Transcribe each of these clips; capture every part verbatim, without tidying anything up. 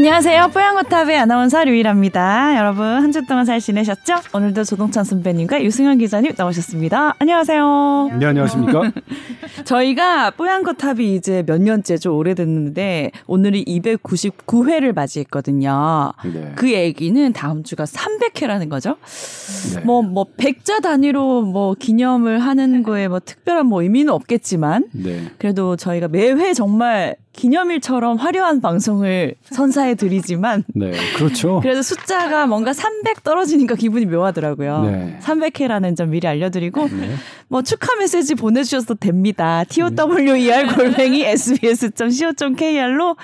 안녕하세요. 뽀양거탑의 아나운서 류일합니다. 여러분 한 주 동안 잘 지내셨죠? 오늘도 조동찬 선배님과 유승현 기자님 나오셨습니다. 안녕하세요. 네, 안녕하십니까? 저희가 뽀양거탑이 이제 몇 년째 좀 오래됐는데 오늘이 이백구십구 회를 맞이했거든요. 네. 그 얘기는 다음 주가 삼백 회라는 거죠. 네. 뭐, 뭐 백자 단위로 뭐 기념을 하는 거에 뭐 특별한 뭐 의미는 없겠지만 네. 그래도 저희가 매회 정말 기념일처럼 화려한 방송을 선사해드리지만 네, 그렇죠. 그래도 숫자가 뭔가 삼백 떨어지니까 기분이 묘하더라고요. 네. 삼백 회라는 점 미리 알려드리고 네. 뭐 축하 메시지 보내주셔도 됩니다. 티 오 더블유 이 알 골뱅이 에스 비 에스 점 씨 오 점 케이 알로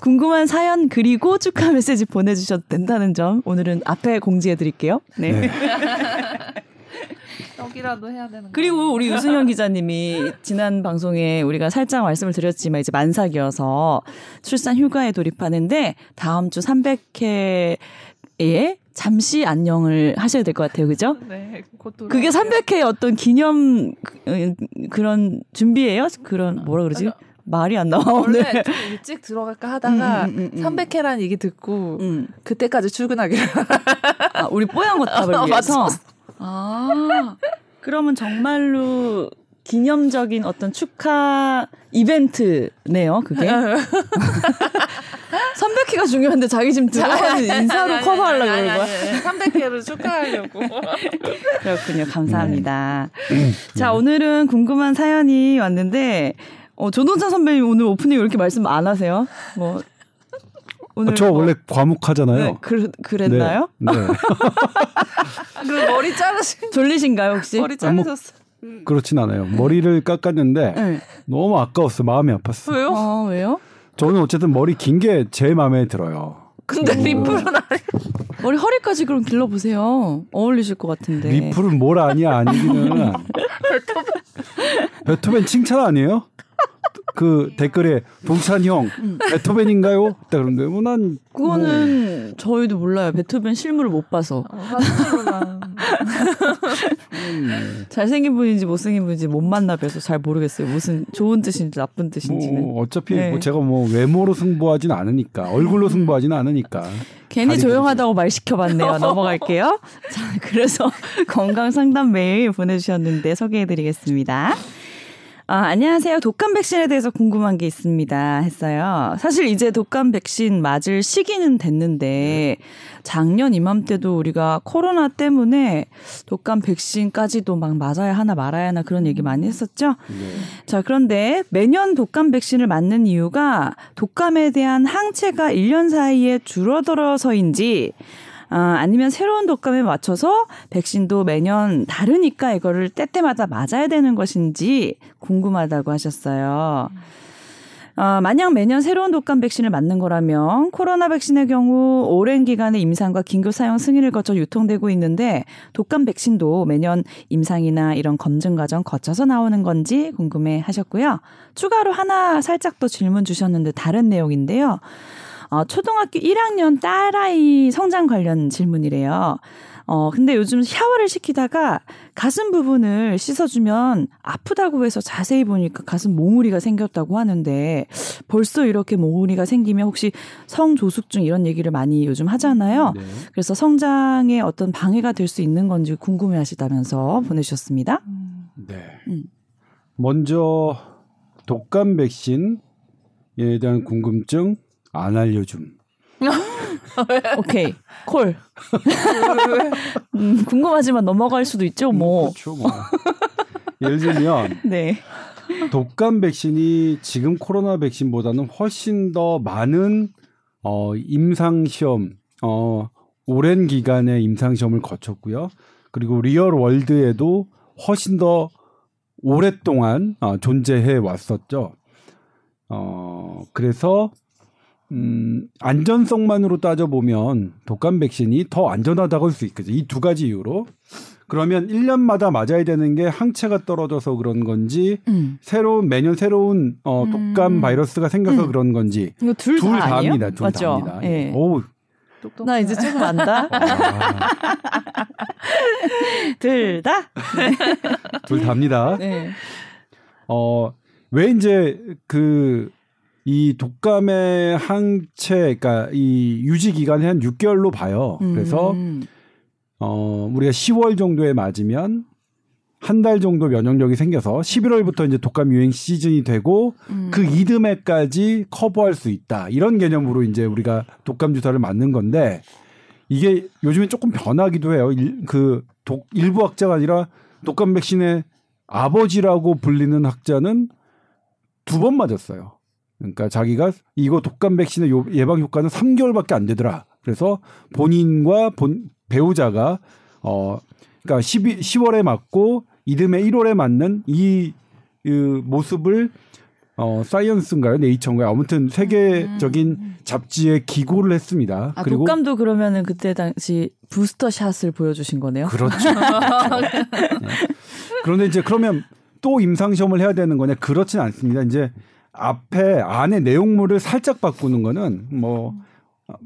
궁금한 사연 그리고 축하 메시지 보내주셔도 된다는 점 오늘은 앞에 공지해드릴게요. 네. 네. 떡이라도 해야 되는. 그리고 우리 유승현 기자님이 지난 방송에 우리가 살짝 말씀을 드렸지만 이제 만삭이어서 출산 휴가에 돌입하는데 다음 주 삼백 회에 잠시 안녕을 하셔야 될 것 같아요, 그죠? 네, 곧 그게 삼백 회의 어떤 기념 그런 준비예요? 그런 뭐라 그러지? 말이 안 나와. 원래 오늘. 좀 일찍 들어갈까 하다가 음, 음, 음, 음. 삼백 회라는 얘기 듣고 음. 그때까지 출근하기로. 아, 우리 뽀얀 거탑을 어, 위해서. 맞췄어. 아, 그러면 정말로 기념적인 어떤 축하 이벤트네요, 그게. 삼백 회가 중요한데 자기 지금 들어가는 인사로 커버하려고 그러는 거야. 삼백 회를 축하하려고. 그렇군요. 감사합니다. 자, 오늘은 궁금한 사연이 왔는데 어, 조동찬 선배님 오늘 오프닝 왜 이렇게 말씀 안 하세요? 뭐 아, 저 원래 뭐, 과묵하잖아요. 네, 그, 그랬나요? 네. 네. 그럼 머리 자르신 졸리신가요 혹시? 머리 자르셨어. 아, 뭐, 그렇진 않아요. 머리를 깎았는데 네. 너무 아까웠어. 마음이 아팠어. 왜요? 아, 왜요? 저는 어쨌든 머리 긴 게 제일 마음에 들어요. 근데 오. 리플은 아니에요. 머리 허리까지 그럼 길러보세요. 어울리실 것 같은데. 리플은 뭘 아니야 아니기는. 베토벤. 베토벤 칭찬 아니에요? 그 댓글에 동찬 형 음. 베토벤인가요? 딱 그런데 뭐 난 그거는 뭐. 저희도 몰라요. 베토벤 실물을 못 봐서 어, 음. 잘생긴 분인지 못생긴 분인지 못 만나 뵈서 잘 모르겠어요. 무슨 좋은 뜻인지 나쁜 뜻인지는 뭐, 어차피 네. 뭐 제가 뭐 외모로 승부하진 않으니까 얼굴로 승부하진 않으니까 괜히 조용하다고 말 시켜봤네요. 넘어갈게요. 자, 그래서 건강 상담 메일 보내주셨는데 소개해드리겠습니다. 아, 안녕하세요. 독감 백신에 대해서 궁금한 게 있습니다. 했어요. 사실 이제 독감 백신 맞을 시기는 됐는데 작년 이맘때도 우리가 코로나 때문에 독감 백신까지도 막 맞아야 하나 말아야 하나 그런 얘기 많이 했었죠. 네. 자, 그런데 매년 독감 백신을 맞는 이유가 독감에 대한 항체가 일 년 사이에 줄어들어서인지 아, 아니면 새로운 독감에 맞춰서 백신도 매년 다르니까 이거를 때때마다 맞아야 되는 것인지 궁금하다고 하셨어요. 아, 만약 매년 새로운 독감 백신을 맞는 거라면 코로나 백신의 경우 오랜 기간의 임상과 긴급 사용 승인을 거쳐 유통되고 있는데 독감 백신도 매년 임상이나 이런 검증 과정 거쳐서 나오는 건지 궁금해 하셨고요. 추가로 하나 살짝 더 질문 주셨는데 다른 내용인데요. 어, 초등학교 일 학년 딸아이 성장 관련 질문이래요. 어, 근데 요즘 샤워를 시키다가 가슴 부분을 씻어주면 아프다고 해서 자세히 보니까 가슴 몽우리가 생겼다고 하는데 벌써 이렇게 몽우리가 생기면 혹시 성조숙증 이런 얘기를 많이 요즘 하잖아요. 네. 그래서 성장에 어떤 방해가 될 수 있는 건지 궁금해 하시다면서 보내주셨습니다. 네. 음. 먼저 독감 백신에 대한 궁금증 안 알려줌. 오케이. 콜. 음, 궁금하지만 넘어갈 수도 있죠. 뭐. 그렇죠, 뭐. 예를 들면 네. 독감 백신이 지금 코로나 백신보다는 훨씬 더 많은 어, 임상시험, 어, 오랜 기간의 임상시험을 거쳤고요. 그리고 리얼월드에도 훨씬 더 오랫동안 어, 존재해 왔었죠. 어, 그래서 음, 안전성만으로 따져보면 독감 백신이 더 안전하다고 할 수 있겠죠. 이 두 가지 이유로. 그러면 일 년마다 맞아야 되는 게 항체가 떨어져서 그런 건지 음. 새로운 매년 새로운 어, 독감 음. 바이러스가 생겨서 음. 그런 건지 이거 둘 다 아니에요? 둘 맞죠? 다입니다. 예. 오, 나 이제 조금 안다. 아. 둘 다? 네. 둘 다입니다. 네. 어, 왜 이제 그 이 독감의 항체, 그러니까 이 유지 기간이 한 육 개월로 봐요. 음. 그래서 어, 우리가 시월 정도에 맞으면 한 달 정도 면역력이 생겨서 십일월부터 이제 독감 유행 시즌이 되고 음. 그 이듬해까지 커버할 수 있다. 이런 개념으로 이제 우리가 독감 주사를 맞는 건데 이게 요즘에 조금 변하기도 해요. 일, 그 독, 일부 학자가 아니라 독감 백신의 아버지라고 불리는 학자는 두 번 맞았어요. 그러니까 자기가 이거 독감 백신의 요, 예방 효과는 삼 개월밖에 안 되더라. 그래서 본인과 본 배우자가 어 그러니까 십이, 시월에 맞고 이듬해 일월에 맞는 이, 이 모습을 어 사이언스인가요? 네이처인가요? 아무튼 세계적인 음. 잡지에 기고를 했습니다. 아, 그리고 독감도 그러면은 그때 당시 부스터 샷을 보여주신 거네요. 그렇죠. 네. 그런데 이제 그러면 또 임상 시험을 해야 되는 거냐? 그렇진 않습니다. 이제 앞에 안에 내용물을 살짝 바꾸는 거는 뭐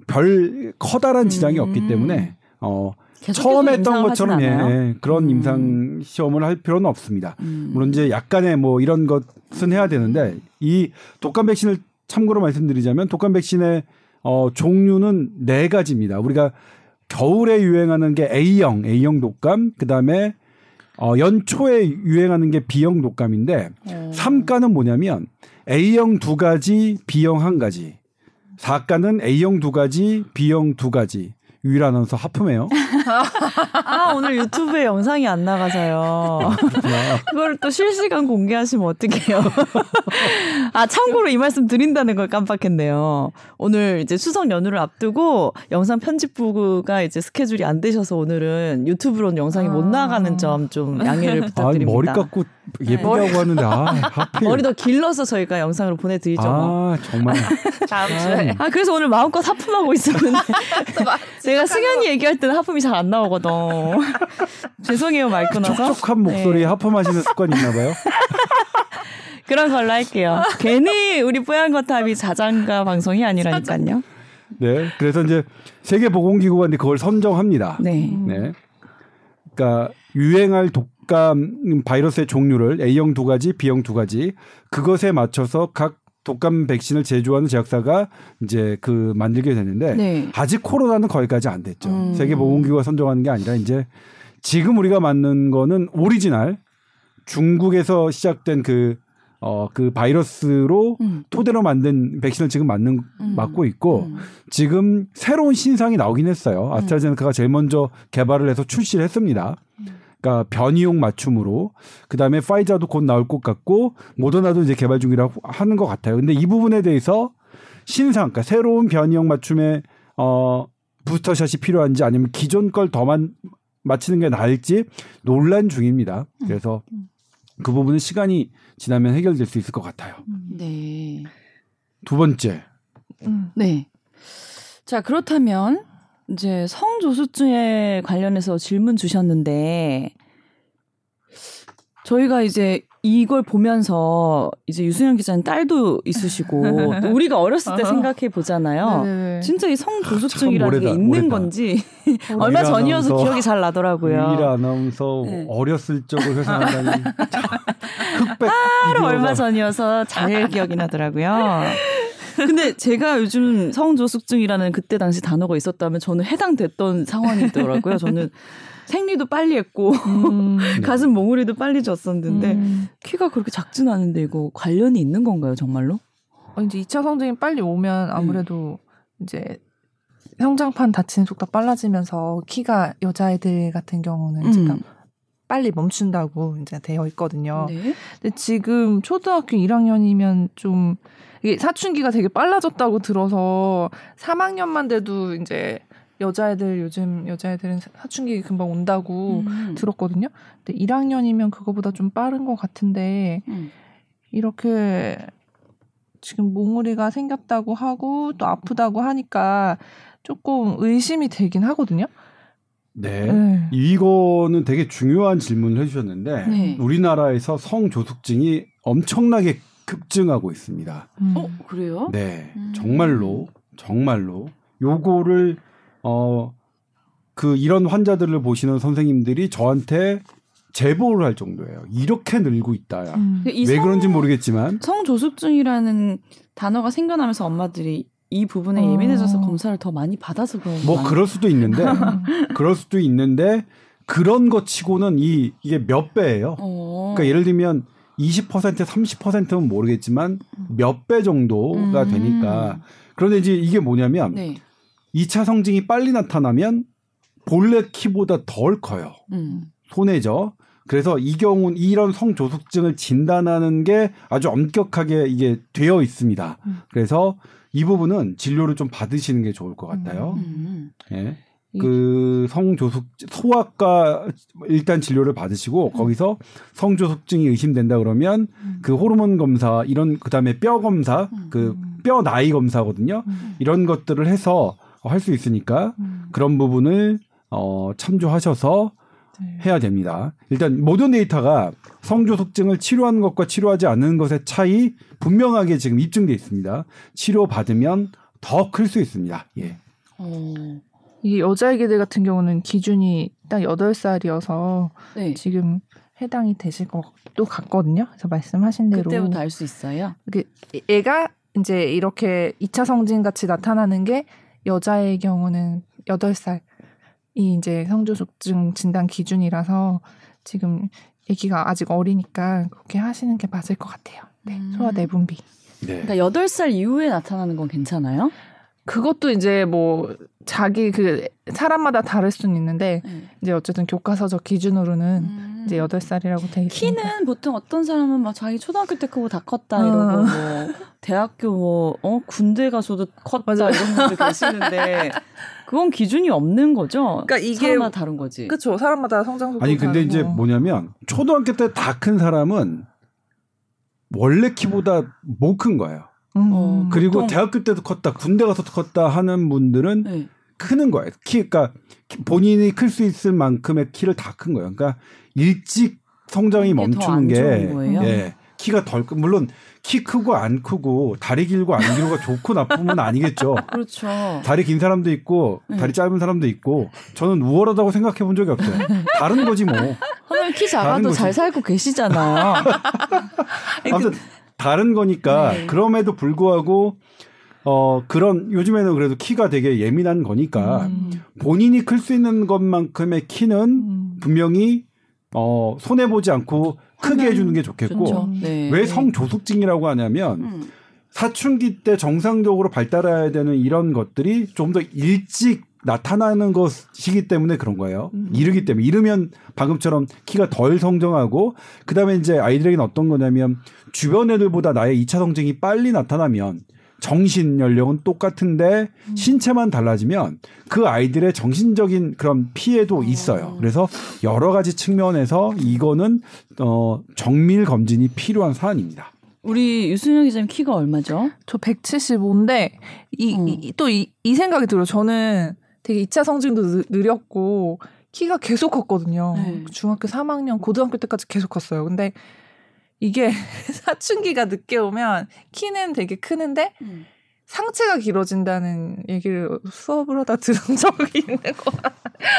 별 커다란 지장이 음. 없기 때문에 어. 처음 했던 것처럼 예, 그런 음. 임상 시험을 할 필요는 없습니다. 음. 물론 이제 약간의 뭐 이런 것은 해야 되는데 이 독감 백신을 참고로 말씀드리자면 독감 백신의 어, 종류는 네 가지입니다. 우리가 겨울에 유행하는 게 A형, A형 독감, 그 다음에 어, 연초에 유행하는 게 B형 독감인데 삼가는 뭐냐면 A형 두 가지, B형 한 가지. 사가는 A형 두 가지, B형 두 가지. 유일 아나운서 하품해요. 아, 오늘 유튜브에 영상이 안 나가서요. 그걸 또 실시간 공개하시면 어떡해요. 아, 참고로 이 말씀 드린다는 걸 깜빡했네요. 오늘 이제 추석 연휴를 앞두고 영상 편집부가 이제 스케줄이 안 되셔서 오늘은 유튜브로는 영상이 아... 못 나가는 점 좀 양해를 부탁드립니다. 아, 머리 깎고 예쁘다고 네. 하는데 아, 하필. 머리 더 길러서 저희가 영상으로 보내드리죠. 아, 정말. 다음 주에. 아, 그래서 오늘 마음껏 하품하고 있었는데 제가 승현이 얘기할 때는 하품이 잘 안 나오거든. 죄송해요, 말 끊어서. 촉촉한 목소리에 네. 하품하시는 습관이 있나 봐요. 그런 걸로 할게요. 괜히 우리 뽀얀거탑이 자장가 방송이 아니라니까요. 네, 그래서 이제 세계보건기구가 그걸 선정합니다. 네. 네. 그러니까 유행할 독감 바이러스의 종류를 A형 두 가지, B형 두 가지 그것에 맞춰서 각 독감 백신을 제조하는 제약사가 이제 그 만들게 되는데 네. 아직 코로나는 거기까지 안 됐죠. 음. 세계보건기구가 선정하는 게 아니라 이제 지금 우리가 맞는 거는 오리지널 중국에서 시작된 그, 어, 그 바이러스로 음. 토대로 만든 백신을 지금 맞는, 음. 맞고 있고 음. 지금 새로운 신상이 나오긴 했어요. 아스트라제네카가 제일 먼저 개발을 해서 출시를 했습니다. 그러니까 변이용 맞춤으로 그다음에 파이자도 곧 나올 것 같고 모더나도 이제 개발 중이라고 하는 것 같아요. 근데 이 부분에 대해서 신상, 그러니까 새로운 변이용 맞춤에 어, 부스터샷이 필요한지 아니면 기존 걸 더 맞추는 게 나을지 논란 중입니다. 그래서 그 부분은 시간이 지나면 해결될 수 있을 것 같아요. 네. 두 번째. 음, 네. 자, 그렇다면. 이제 성조숙증에 관련해서 질문 주셨는데 저희가 이제 이걸 보면서 이제 유승현 기자는 딸도 있으시고 또 우리가 어렸을 때 생각해 보잖아요. 네네. 진짜 이 성조숙증이라는 게 있는 오래다. 건지 얼마 전이어서 기억이 잘 나더라고요. 유일 아나운서 네. 어렸을 적을 회상한다는 흑백 바로 얼마 전이어서 잘 기억이 나더라고요. 근데 제가 요즘 성조숙증이라는 그때 당시 단어가 있었다면 저는 해당됐던 상황이더라고요. 저는 생리도 빨리 했고 음. 가슴 몽우리도 빨리 졌었는데 음. 키가 그렇게 작진 않은데 이거 관련이 있는 건가요, 정말로? 어, 이제 이 차 성징이 빨리 오면 아무래도 음. 이제 성장판 닫히는 속도가 빨라지면서 키가 여자애들 같은 경우는 음. 지금 빨리 멈춘다고 이제 되어 있거든요. 네? 근데 지금 초등학교 일 학년이면 좀 이게 사춘기가 되게 빨라졌다고 들어서 삼 학년만 돼도 이제 여자애들 요즘 여자애들은 사춘기 금방 온다고 음. 들었거든요. 근데 일 학년이면 그거보다 좀 빠른 것 같은데 음. 이렇게 지금 몽우리가 생겼다고 하고 또 아프다고 하니까 조금 의심이 되긴 하거든요. 네. 네. 이거는 되게 중요한 질문을 해주셨는데 네. 우리나라에서 성조숙증이 엄청나게 급증하고 있습니다. 음. 어, 그래요? 네, 음. 정말로 정말로 요거를 어 그 이런 환자들을 보시는 선생님들이 저한테 제보를 할 정도예요. 이렇게 늘고 있다. 음. 왜 성, 그런지 모르겠지만 성조숙증이라는 단어가 생겨나면서 엄마들이 이 부분에 어. 예민해져서 검사를 더 많이 받아서 그런 거. 뭐 그럴 수도 있는데 그럴 수도 있는데 그런 거 치고는 이 이게 몇 배예요. 어. 그러니까 예를 들면 이십 퍼센트, 삼십 퍼센트는 모르겠지만 몇 배 정도가 음. 되니까. 그런데 이제 이게 뭐냐면 네. 이 차 성징이 빨리 나타나면 본래 키보다 덜 커요. 음. 손해죠. 그래서 이 경우 이런 성조숙증을 진단하는 게 아주 엄격하게 이게 되어 있습니다. 음. 그래서 이 부분은 진료를 좀 받으시는 게 좋을 것 같아요. 음. 예. 그 성조숙 소아과 일단 진료를 받으시고 음. 거기서 성조숙증이 의심된다 그러면 음. 그 호르몬 검사 이런 그다음에 뼈 검사 음. 그 뼈 나이 검사거든요. 음. 이런 것들을 해서 할 수 있으니까 음. 그런 부분을 어, 참조하셔서 네. 해야 됩니다. 일단 모든 데이터가 성조숙증을 치료하는 것과 치료하지 않는 것의 차이 분명하게 지금 입증돼 있습니다. 치료 받으면 더 클 수 있습니다. 예. 어. 이 여자아기들 같은 경우는 기준이 딱 여덟 살이어서 네. 지금 해당이 되실 것도 같거든요. 그래서 말씀하신 대로 그때부터 알 수 있어요? 애가 이제 이렇게 이 차 성징같이 나타나는 게 여자의 경우는 여덟 살이 이제 성조숙증 진단 기준이라서 지금 애기가 아직 어리니까 그렇게 하시는 게 맞을 것 같아요. 네, 소아 내분비. 네. 그러니까 여덟 살 이후에 나타나는 건 괜찮아요? 그것도 이제 뭐 자기 그 사람마다 다를 수는 있는데 네. 이제 어쨌든 교과서적 기준으로는 음. 이제 여덟 살이라고 돼 있으니까. 키는 보통 어떤 사람은 막 자기 초등학교 때 크고 다 컸다 어. 이러고 뭐 대학교 뭐 어 군대 가서도 컸다 이런 분들 계시는데 그건 기준이 없는 거죠. 그러니까 이게 사람마다 다른 거지. 그렇죠. 사람마다 성장 속도가 아니 근데 다르고. 이제 뭐냐면 초등학교 때 다 큰 사람은 원래 키보다 못 큰 거예요. 음, 그리고 보통... 대학교 때도 컸다, 군대 가서도 컸다 하는 분들은 네. 크는 거예요. 키, 그러니까 본인이 클 수 있을 만큼의 키를 다 큰 거예요. 그러니까 일찍 성장이 멈추는 게 예, 키가 덜 크. 물론 키 크고 안 크고 다리 길고 안 길고가 좋고 나쁨은 아니겠죠. 그렇죠. 다리 긴 사람도 있고 다리 네. 짧은 사람도 있고 저는 우월하다고 생각해 본 적이 없어요. 다른 거지 뭐. 하면 키 작아도 잘 살고 계시잖아. 아무튼. 다른 거니까 네. 그럼에도 불구하고 어 그런 요즘에는 그래도 키가 되게 예민한 거니까 음. 본인이 클 수 있는 것만큼의 키는 음. 분명히 어 손해 보지 않고 크게 해주는 게 좋겠고 네. 왜 성조숙증이라고 하냐면 음. 사춘기 때 정상적으로 발달해야 되는 이런 것들이 좀 더 일찍 나타나는 것이기 때문에 그런 거예요. 음. 이르기 때문에. 이르면 방금처럼 키가 덜 성장하고 그다음에 이제 아이들에게는 어떤 거냐면 주변 애들보다 나의 이 차 성징이 빨리 나타나면 정신 연령은 똑같은데 음. 신체만 달라지면 그 아이들의 정신적인 그런 피해도 어. 있어요. 그래서 여러 가지 측면에서 이거는 어, 정밀 검진이 필요한 사안입니다. 우리 유승현 기자님 키가 얼마죠? 저 백칠십오인데 이, 어. 이, 또 이, 이 생각이 들어요. 저는 되게 이 차 성징도 느렸고 키가 계속 컸거든요. 네. 중학교 삼 학년, 고등학교 때까지 계속 컸어요. 근데 이게 사춘기가 늦게 오면 키는 되게 크는데 음. 상체가 길어진다는 얘기를 수업을 하다 들은 적이 있는 거야.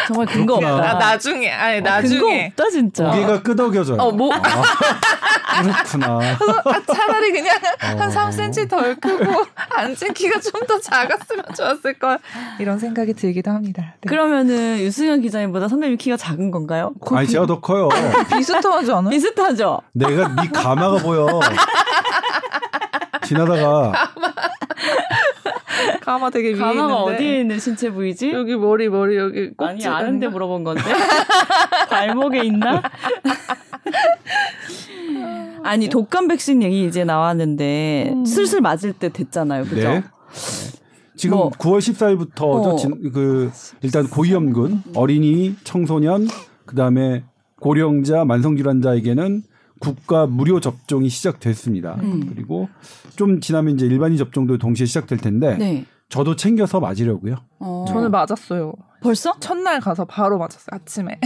정말 근거 없다. 나, 나중에 아니 어, 나중에 근거 없다 진짜. 고개가 끄덕여져요. 어, 뭐. 아, 그렇구나. 그래서 차라리 그냥 어. 한 삼 센티미터 덜 크고 앉은 키가 좀 더 작았으면 좋았을 걸 이런 생각이 들기도 합니다. 네. 그러면은 유승현 기자님보다 선배님 키가 작은 건가요? 그 아니 비... 제가 더 커요. 비슷하지 않아요? 비슷하죠. 내가 네 가마가 보여. 지나다가 가마. 가마 되게 위에 가마가 있는데 가마가 어디에 있는 신체 부위지? 여기 머리 머리 여기 꼭지 아니 아는데 물어본 건데 발목에 있나? 아니 독감 백신 얘기 이제 나왔는데 음. 슬슬 맞을 때 됐잖아요, 그죠? 네. 지금 뭐, 구월 십사일부터 어. 진, 그 일단 고위험군 어린이, 청소년, 그다음에 고령자, 만성질환자에게는 국가 무료 접종이 시작됐습니다. 음. 그리고 좀 지나면 이제 일반인 접종도 동시에 시작될 텐데 네. 저도 챙겨서 맞으려고요. 어. 저는 맞았어요. 벌써? 첫날 가서 바로 맞았어요. 아침에.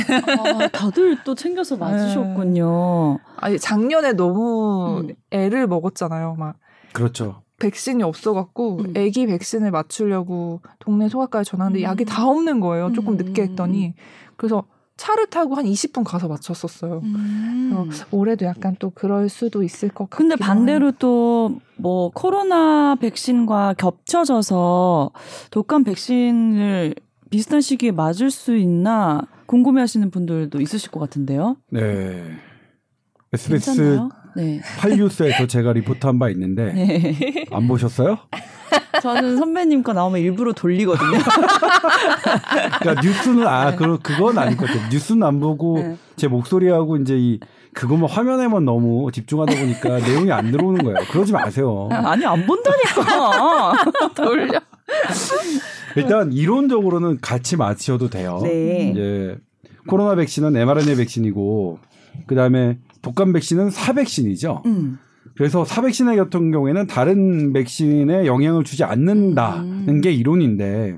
아, 다들 또 챙겨서 맞으셨군요. 아니 작년에 너무 음. 애를 먹었잖아요. 막. 그렇죠. 백신이 없어갖고 음. 애기 백신을 맞추려고 동네 소아과에 전화하는데 음. 약이 다 없는 거예요. 조금 늦게 했더니. 그래서 차를 타고 한 이십 분 가서 맞췄었어요. 음. 올해도 약간 또 그럴 수도 있을 것 같아요. 근데 반대로 또 뭐 코로나 백신과 겹쳐져서 독감 백신을 비슷한 시기에 맞을 수 있나 궁금해하시는 분들도 있으실 것 같은데요. 네. 에스비에스 네. 팔뉴스에서 제가 리포트한 바 있는데 네. 안 보셨어요? 저는 선배님 거 나오면 일부러 돌리거든요. 그러니까 뉴스는 아 그 그건 아닐 것 같아요. 뉴스는 안 보고 네. 제 목소리하고 이제 이 그것만 화면에만 너무 집중하다 보니까 내용이 안 들어오는 거예요. 그러지 마세요. 아니 안 본다니까. 돌려. 일단 이론적으로는 같이 맞으셔도 돼요. 네. 이제 코로나 백신은 엠알엔에이 백신이고 그 다음에 독감 백신은 사 백신이죠. 음. 그래서 사 백신의 같은 경우에는 다른 백신에 영향을 주지 않는다는 음. 게 이론인데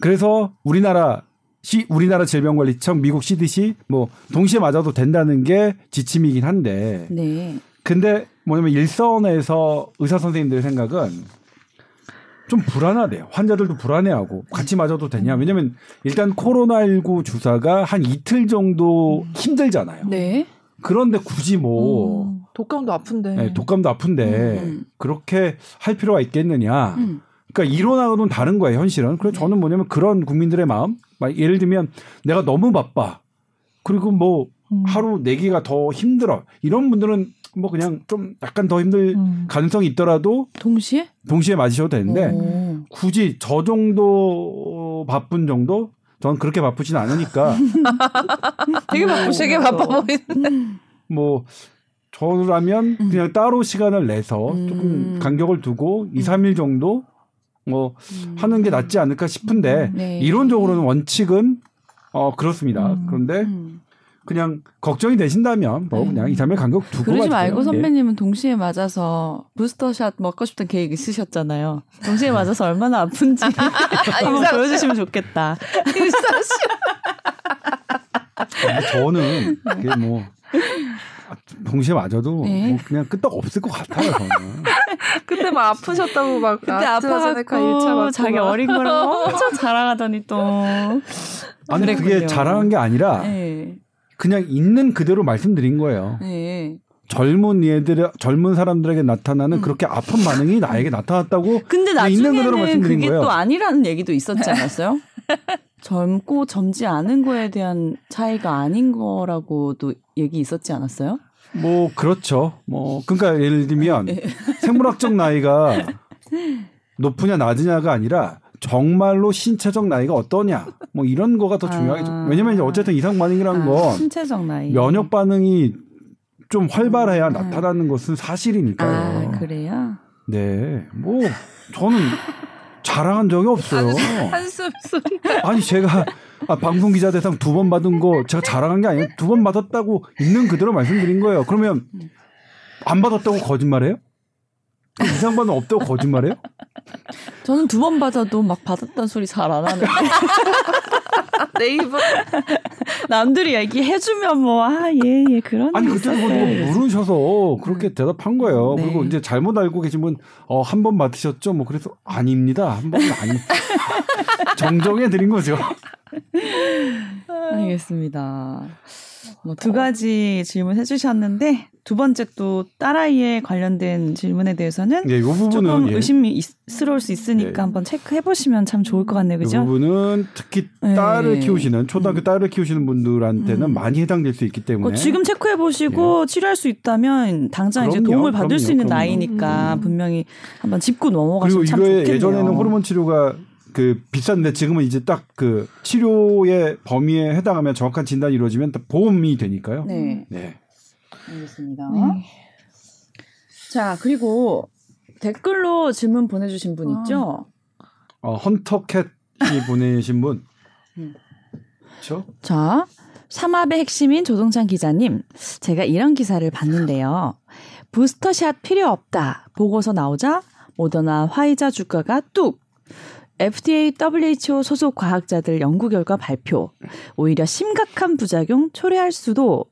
그래서 우리나라 시, 우리나라 질병관리청 미국 씨디씨 뭐 동시에 맞아도 된다는 게 지침이긴 한데 네. 근데 뭐냐면 일선에서 의사 선생님들의 생각은 좀 불안하대요. 환자들도 불안해하고 같이 맞아도 되냐. 왜냐하면 일단 코로나십구 주사가 한 이틀 정도 힘들잖아요. 네. 그런데 굳이 뭐 음. 독감도 아픈데. 네, 독감도 아픈데 음. 그렇게 할 필요가 있겠느냐. 음. 그러니까 이론하고는 다른 거예요, 현실은. 그래서 저는 뭐냐면 그런 국민들의 마음. 막 예를 들면 내가 너무 바빠. 그리고 뭐 음. 하루 내기가 더 힘들어. 이런 분들은 뭐 그냥 좀 약간 더 힘들 음. 가능성이 있더라도 동시에 동시에 맞으셔도 되는데 오. 굳이 저 정도 바쁜 정도? 저는 그렇게 바쁘진 않으니까. 되게 바쁘 되게 바빠 보이는데. 뭐 저라면 음. 그냥 따로 시간을 내서 음. 조금 간격을 두고 음. 이, 삼 일 정도 뭐 음. 하는 게 낫지 않을까 싶은데 음. 네. 이론적으로는 원칙은 어 그렇습니다. 음. 그런데 그냥 걱정이 되신다면 뭐 그냥 네. 이, 삼 일 간격 두고 그러지 맞아요. 말고 선배님은 예. 동시에 맞아서 부스터샷 먹고 싶던 계획 있으셨잖아요. 동시에 맞아서 얼마나 아픈지 한번 보여주시면 좋겠다. 저는 이게 뭐 동시에 맞아도 네. 뭐 그냥 끄떡 없을 것 같아요. 저는. 그때 막 아프셨다고 막 그때 아파갖고 자기 어린 거랑 엄청 자랑하더니 또 아니 그랬군요. 그게 자랑한 게 아니라 네. 그냥 있는 그대로 말씀드린 거예요. 네. 젊은 얘들 젊은 사람들에게 나타나는 음. 그렇게 아픈 반응이 나에게 나타났다고. 근데 나중에는 그게 거예요. 또 아니라는 얘기도 있었지 않았어요? 젊고 젊지 않은 거에 대한 차이가 아닌 거라고도 얘기 있었지 않았어요? 뭐 그렇죠. 뭐 그러니까 예를 들면 생물학적 나이가 높으냐 낮으냐가 아니라 정말로 신체적 나이가 어떠냐 뭐 이런 거가 더 중요하겠죠. 아, 왜냐면 이제 어쨌든 이상 반응이란 아, 건 신체적 나이 면역 반응이 좀 활발해야 음, 나타나는 아. 것은 사실이니까요. 아, 그래요? 네. 뭐 저는 자랑한 적이 없어요. 한숨 소리. 아니 제가 아, 방송 기자 대상 두 번 받은 거 제가 자랑한 게 아니에요. 두 번 받았다고 있는 그대로 말씀드린 거예요. 그러면 안 받았다고 거짓말해요? 이상 반응 없다고 거짓말해요? 저는 두 번 받아도 막 받았다는 소리 잘 안 하는데. 네이버 남들이 얘기해주면 뭐 아 예 예 그런 아니 그때도 뭐 물으셔서 그렇게 대답한 거예요. 네. 그리고 이제 잘못 알고 계신 분 어 한 번 받으셨죠? 뭐 그래서 아닙니다. 한 번은 아니 정정해 드린 거죠. 알겠습니다. 뭐 두 가지 질문 해주셨는데 두 번째 또 딸아이에 관련된 질문에 대해서는 예, 조금 예. 의심스러울 수 있으니까 예. 한번 체크해보시면 참 좋을 것 같네요. 그죠? 이 부분은 특히 딸을 예. 키우시는 초등학교 음. 딸을 키우시는 분들한테는 음. 많이 해당될 수 있기 때문에 어, 지금 체크해보시고 예. 치료할 수 있다면 당장 그럼요, 이제 도움을 받을 그럼요, 수 있는 그럼요. 나이니까 음. 분명히 한번 짚고 넘어가시면 참 좋겠네요. 그리고 예전에는 호르몬 치료가 그 비싼데 지금은 이제 딱 그 치료의 범위에 해당하면 정확한 진단이 이루어지면 보험이 되니까요. 네, 네. 알겠습니다. 네. 자 그리고 댓글로 질문 보내주신 분 아. 있죠? 어 헌터캣이 보내신 분. 음. 그렇죠? 자 삼합의 핵심인 조동찬 기자님, 제가 이런 기사를 봤는데요. 부스터샷 필요 없다 보고서 나오자 모더나 화이자 주가가 뚝. 에프디에이, 더블유에이치오 소속 과학자들 연구 결과 발표. 오히려 심각한 부작용 초래할 수도.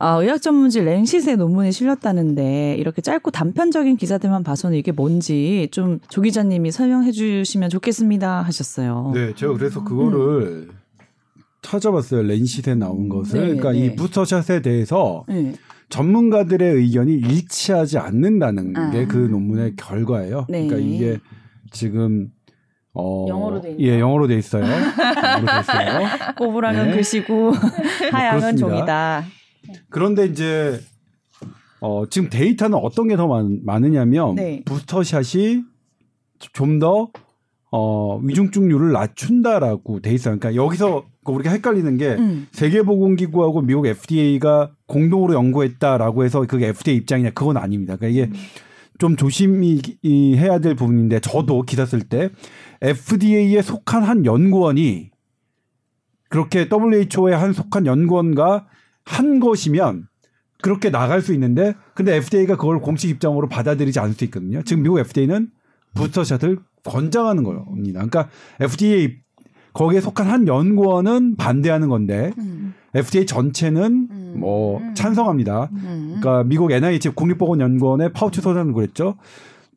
아, 의학 전문지 랭시스의 논문이 실렸다는데 이렇게 짧고 단편적인 기사들만 봐서는 이게 뭔지 좀 조 기자님이 설명해 주시면 좋겠습니다 하셨어요. 네, 제가 그래서 그거를 음. 찾아봤어요. 렌시대 나온 것을. 네, 그러니까 네. 이 부스터샷에 대해서 네. 전문가들의 의견이 일치하지 않는다는 아. 게 그 논문의 결과예요. 네. 그러니까 이게 지금 어, 영어로 돼 있어요. 예, 영어로 돼 있어요. 꼬부랑은 네. 글씨고 하양은 종이다. 그런데 이제 어, 지금 데이터는 어떤 게 더 많으냐면 네. 부스터샷이 좀 더 어, 위중증률을 낮춘다라고 돼 있어요. 그러니까 여기서 우리가 헷갈리는 게 음. 세계보건기구하고 미국 에프디에이가 공동으로 연구했다라고 해서 그게 에프디에이 입장이냐 그건 아닙니다. 그러니까 이게 음. 좀 조심히 해야 될 부분인데 저도 기사 쓸 때 에프디에이에 속한 한 연구원이 그렇게 더블유에이치오에 한 속한 연구원과 한 것이면 그렇게 나갈 수 있는데 근데 에프디에이가 그걸 공식 입장으로 받아들이지 않을 수 있거든요. 지금 미국 에프디에이는 부스터샷을 권장하는 겁니다. 그러니까 에프디에이 거기에 속한 한 연구원은 반대하는 건데 음. 에프디에이 전체는 음. 뭐 찬성합니다. 음. 그러니까 미국 엔아이에이치 국립보건연구원의 파우치 소장은 그랬죠.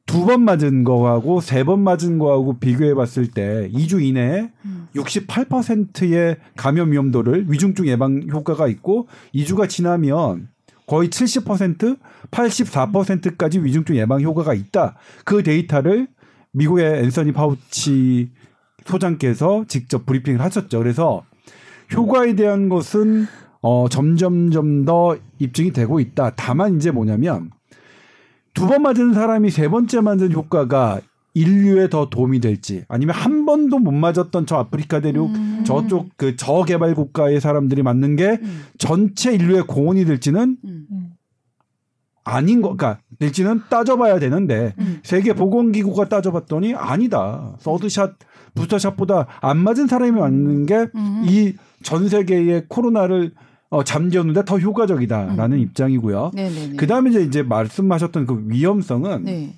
두 번 맞은 거하고 세 번 맞은 거하고 비교해봤을 때 이 주 이내에 음. 육십팔 퍼센트의 감염 위험도를 위중증 예방 효과가 있고 이 주가 지나면 거의 칠십 퍼센트, 팔십사 퍼센트까지 위중증 예방 효과가 있다. 그 데이터를 미국의 앤서니 파우치 소장께서 직접 브리핑을 하셨죠. 그래서 효과에 대한 것은 어, 점점점 더 입증이 되고 있다. 다만 이제 뭐냐면 두 번 맞은 사람이 세 번째 맞은 효과가 인류에 더 도움이 될지 아니면 한 번도 못 맞았던 저 아프리카 대륙 음. 저쪽 그 저개발 국가의 사람들이 맞는 게 음. 전체 인류의 공헌이 될지는 음. 아닌 거, 그러니까 될지는 따져봐야 되는데 음. 세계보건기구가 따져봤더니 아니다. 서드샷 부스터샷보다 안 맞은 사람이 맞는 게 이 전 세계의 코로나를 어, 잠재우는데 더 효과적이다라는 음. 입장이고요. 네네네. 그다음에 이제, 이제 말씀하셨던 그 위험성은 네.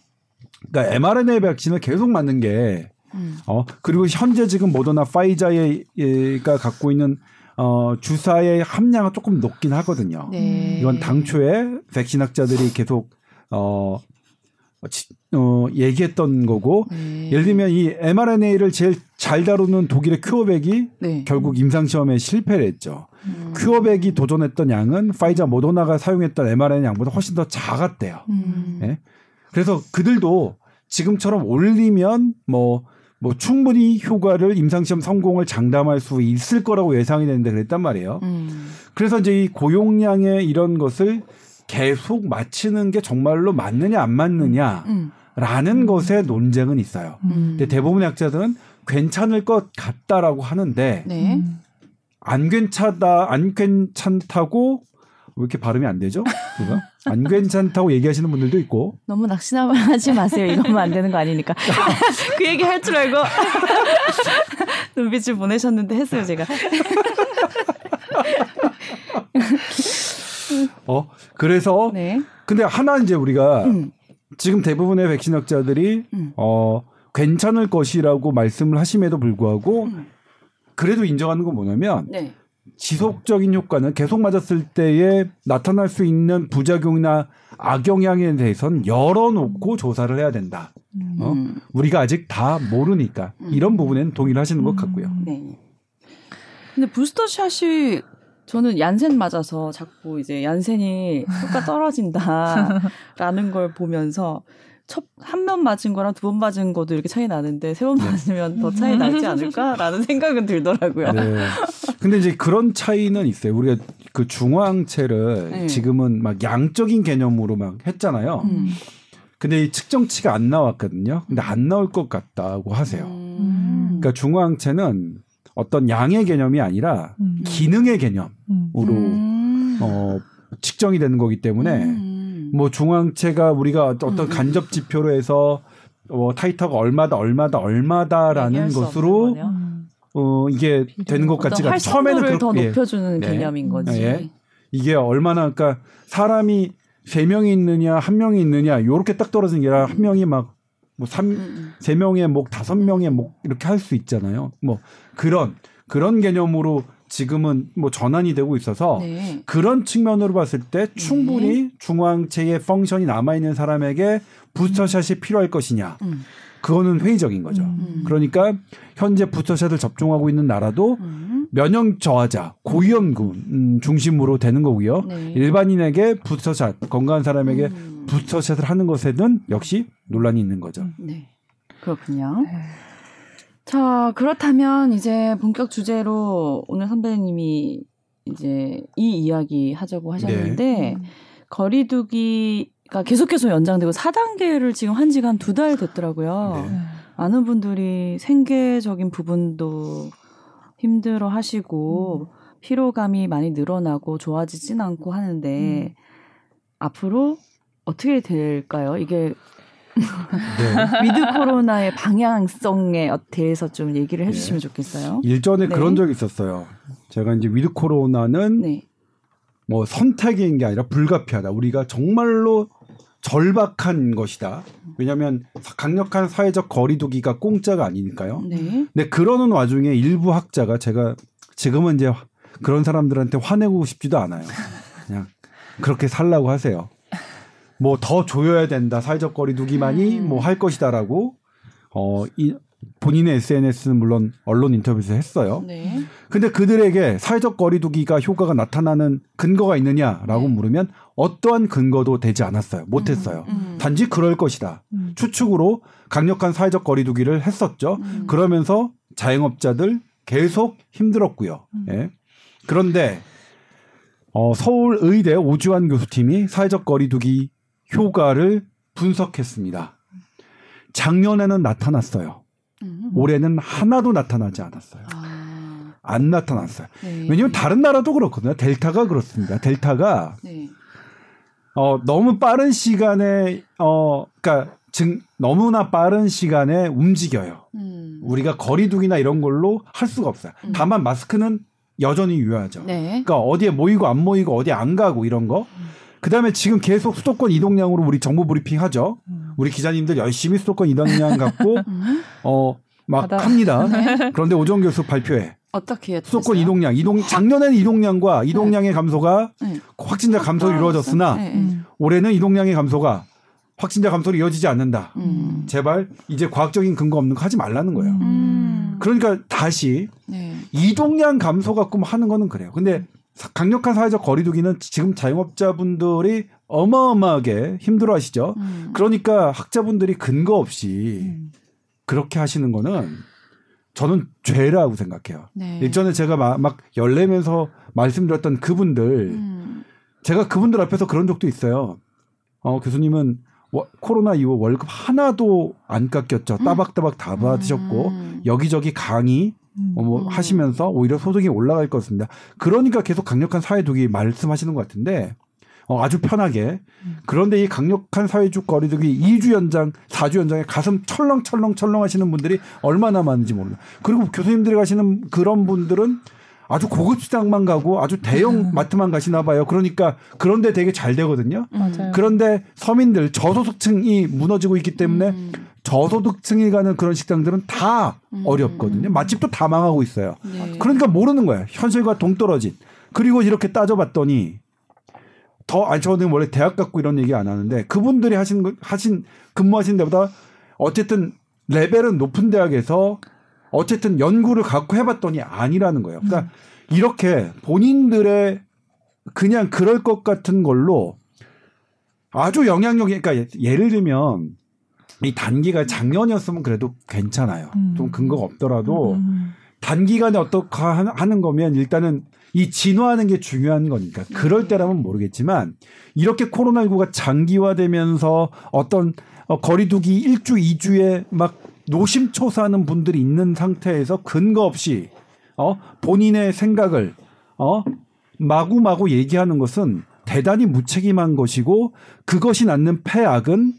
그러니까 엠알엔에이 백신을 계속 맞는 게 음. 어, 그리고 현재 지금 모더나 파이자가 갖고 있는 어, 주사의 함량은 조금 높긴 하거든요. 네. 이건 당초에 백신학자들이 계속 어, 어, 얘기했던 거고 네. 예를 들면 이 엠알엔에이를 제일 잘 다루는 독일의 큐어백이 네. 결국 임상시험에 실패를 했죠. 음. 큐어백이 도전했던 양은 파이자 모더나가 사용했던 엠알엔에이 양보다 훨씬 더 작았대요. 음. 네? 그래서 그들도 지금처럼 올리면 뭐, 뭐 충분히 효과를 임상시험 성공을 장담할 수 있을 거라고 예상이 되는데 그랬단 말이에요. 음. 그래서 이제 이 고용량의 이런 것을 계속 맞추는 게 정말로 맞느냐 안 맞느냐라는 음. 음. 것에 논쟁은 있어요. 음. 근데 대부분의 학자들은 괜찮을 것 같다라고 하는데 네. 안 괜찮다, 안 괜찮다고 왜 이렇게 발음이 안 되죠? 그거? 안 괜찮다고 얘기하시는 분들도 있고 너무 낙심을 하지 마세요. 이거면 안 되는 거 아니니까 그 얘기 할 줄 알고 눈빛을 보내셨는데 했어요 제가. 어 그래서 네. 근데 하나 이제 우리가 음. 지금 대부분의 백신학자들이 음. 어 괜찮을 것이라고 말씀을 하심에도 불구하고 음. 그래도 인정하는 건 뭐냐면 네. 지속적인 효과는 계속 맞았을 때에 나타날 수 있는 부작용이나 악영향에 대해서는 열어놓고 조사를 해야 된다. 음. 어? 우리가 아직 다 모르니까 음. 이런 부분에는 동의를 하시는 음. 것 같고요. 네. 근데 부스터샷이 저는 얀센 맞아서 자꾸 이제 얀센이 효과 떨어진다라는 걸 보면서 첫 한 번 맞은 거랑 두 번 맞은 것도 이렇게 차이 나는데 세 번 맞으면 네. 더 차이 나지 않을까라는 생각은 들더라고요. 네. 근데 이제 그런 차이는 있어요. 우리가 그 중화항체를 네. 지금은 막 양적인 개념으로 막 했잖아요. 음. 근데 이 측정치가 안 나왔거든요. 근데 안 나올 것 같다고 하세요. 음. 그러니까 중화항체는 어떤 양의 개념이 아니라 음. 기능의 개념으로 음. 어, 측정이 되는 거기 때문에 음. 뭐 중앙체가 우리가 어떤 음. 간접 지표로 해서 어, 타이터가 얼마다 얼마다 얼마다라는 것으로 어, 이게 되는 것 같지가 않아요. 처음에는 그렇게 더 높여주는 예. 개념인 거지. 예. 이게 얼마나 그러니까 사람이 세 명이 있느냐 한 명이 있느냐 이렇게 딱 떨어지는 게 아니라 한 명이 막 뭐 삼, 음. 세 명의 목 다섯 명의 목 이렇게 할 수 있잖아요. 뭐 그런 그런 개념으로. 지금은 뭐 전환이 되고 있어서 네. 그런 측면으로 봤을 때 충분히 네. 중앙체의 펑션이 남아있는 사람에게 부스터샷이 음. 필요할 것이냐. 음. 그거는 회의적인 거죠. 음. 그러니까 현재 부스터샷을 접종하고 있는 나라도 음. 면역 저하자, 고위험군 음, 중심으로 되는 거고요. 네. 일반인에게 부스터샷, 건강한 사람에게 음. 부스터샷을 하는 것에는 역시 논란이 있는 거죠. 네, 그렇군요. 네. 자, 그렇다면 이제 본격 주제로 오늘 선배님이 이제 이 이야기 하자고 하셨는데 네. 거리두기가 계속해서 연장되고 사 단계를 지금 한 지가 한 두 달 됐더라고요. 네. 많은 분들이 생계적인 부분도 힘들어 하시고 음. 피로감이 많이 늘어나고 좋아지진 않고 하는데 음. 앞으로 어떻게 될까요? 이게 네. 위드 코로나의 방향성에 대해서 좀 얘기를 해주시면 네. 좋겠어요. 일전에 네. 그런 적이 있었어요. 제가 이제 위드 코로나는 네. 뭐 선택인 게 아니라 불가피하다. 우리가 정말로 절박한 것이다. 왜냐하면 강력한 사회적 거리두기가 공짜가 아니니까요. 네. 근데 그러는 와중에 일부 학자가 제가 지금은 이제 그런 사람들한테 화내고 싶지도 않아요. 그냥 그렇게 살라고 하세요. 뭐 더 조여야 된다. 사회적 거리두기만이 음. 뭐 할 것이다라고 어, 이, 본인의 에스엔에스는 물론 언론 인터뷰에서 했어요. 네. 근데 그들에게 사회적 거리두기가 효과가 나타나는 근거가 있느냐라고 네. 물으면 어떠한 근거도 되지 않았어요. 못했어요. 음, 음. 단지 그럴 것이다. 음. 추측으로 강력한 사회적 거리두기를 했었죠. 음. 그러면서 자영업자들 계속 힘들었고요. 음. 예. 그런데 어, 서울의대 오주환 교수팀이 사회적 거리두기 효과를 분석했습니다. 작년에는 나타났어요. 음. 올해는 하나도 나타나지 않았어요. 아. 안 나타났어요. 네. 왜냐하면 다른 나라도 그렇거든요. 델타가 그렇습니다. 델타가 네. 어, 너무 빠른 시간에, 어, 그러니까 증, 너무나 빠른 시간에 움직여요. 음. 우리가 거리두기나 이런 걸로 할 수가 없어요. 음. 다만 마스크는 여전히 유효하죠. 네. 그러니까 어디에 모이고 안 모이고 어디에 안 가고 이런 거. 음. 그다음에 지금 계속 수도권 이동량으로 우리 정보 브리핑하죠. 음. 우리 기자님들 열심히 수도권 이동량 갖고 음. 어, 막 받아. 합니다. 네. 그런데 오정 교수 발표회. 어떻게 수도권 이동량, 이동 작년에는 이동량과 이동량의 네. 감소가 네. 확진자 감소로 아, 이루어졌으나 네. 음. 올해는 이동량의 감소가 확진자 감소로 이어지지 않는다. 음. 제발 이제 과학적인 근거 없는 거 하지 말라는 거예요. 음. 그러니까 다시 네. 이동량 감소 갖고 하는 거는 그래요. 근데 음. 강력한 사회적 거리두기는 지금 자영업자분들이 어마어마하게 힘들어하시죠. 음. 그러니까 학자분들이 근거 없이 음. 그렇게 하시는 거는 저는 죄라고 생각해요. 네. 일전에 제가 마, 막 열내면서 말씀드렸던 그분들 음. 제가 그분들 앞에서 그런 적도 있어요. 어, 교수님은 워, 코로나 이후 월급 하나도 안 깎였죠. 음. 따박따박 다 받으셨고 음. 여기저기 강의 음. 어, 뭐 하시면서 오히려 소득이 올라갈 것입니다. 그러니까 계속 강력한 사회두기 말씀하시는 것 같은데 어, 아주 편하게. 그런데 이 강력한 사회적 거리두기 이 주 연장, 사 주 연장에 가슴 철렁철렁철렁 하시는 분들이 얼마나 많은지 몰라요. 그리고 교수님들이 가시는 그런 분들은 아주 고급 시장만 가고 아주 대형 마트만 가시나 봐요. 그러니까 그런데 되게 잘 되거든요. 맞아요. 그런데 서민들, 저소득층이 무너지고 있기 때문에 음. 저소득층이 가는 그런 식당들은 다 음. 어렵거든요. 맛집도 다 망하고 있어요. 네. 그러니까 모르는 거예요. 현실과 동떨어진. 그리고 이렇게 따져봤더니 더, 아니, 저는 원래 대학 갖고 이런 얘기 안 하는데, 그분들이 하신, 하신, 근무하신 데보다, 어쨌든, 레벨은 높은 대학에서, 어쨌든 연구를 갖고 해봤더니 아니라는 거예요. 그러니까, 음. 이렇게 본인들의 그냥 그럴 것 같은 걸로 아주 영향력이, 그러니까 예를 들면, 이 단기가 작년이었으면 그래도 괜찮아요. 음. 좀 근거가 없더라도, 음. 단기간에 어떻게 하는 거면 일단은 이 진화하는 게 중요한 거니까 그럴 때라면 모르겠지만 이렇게 코로나십구가 장기화되면서 어떤 거리두기 일 주, 이 주에 막 노심초사하는 분들이 있는 상태에서 근거 없이 어? 본인의 생각을 어? 마구마구 얘기하는 것은 대단히 무책임한 것이고 그것이 낳는 폐악은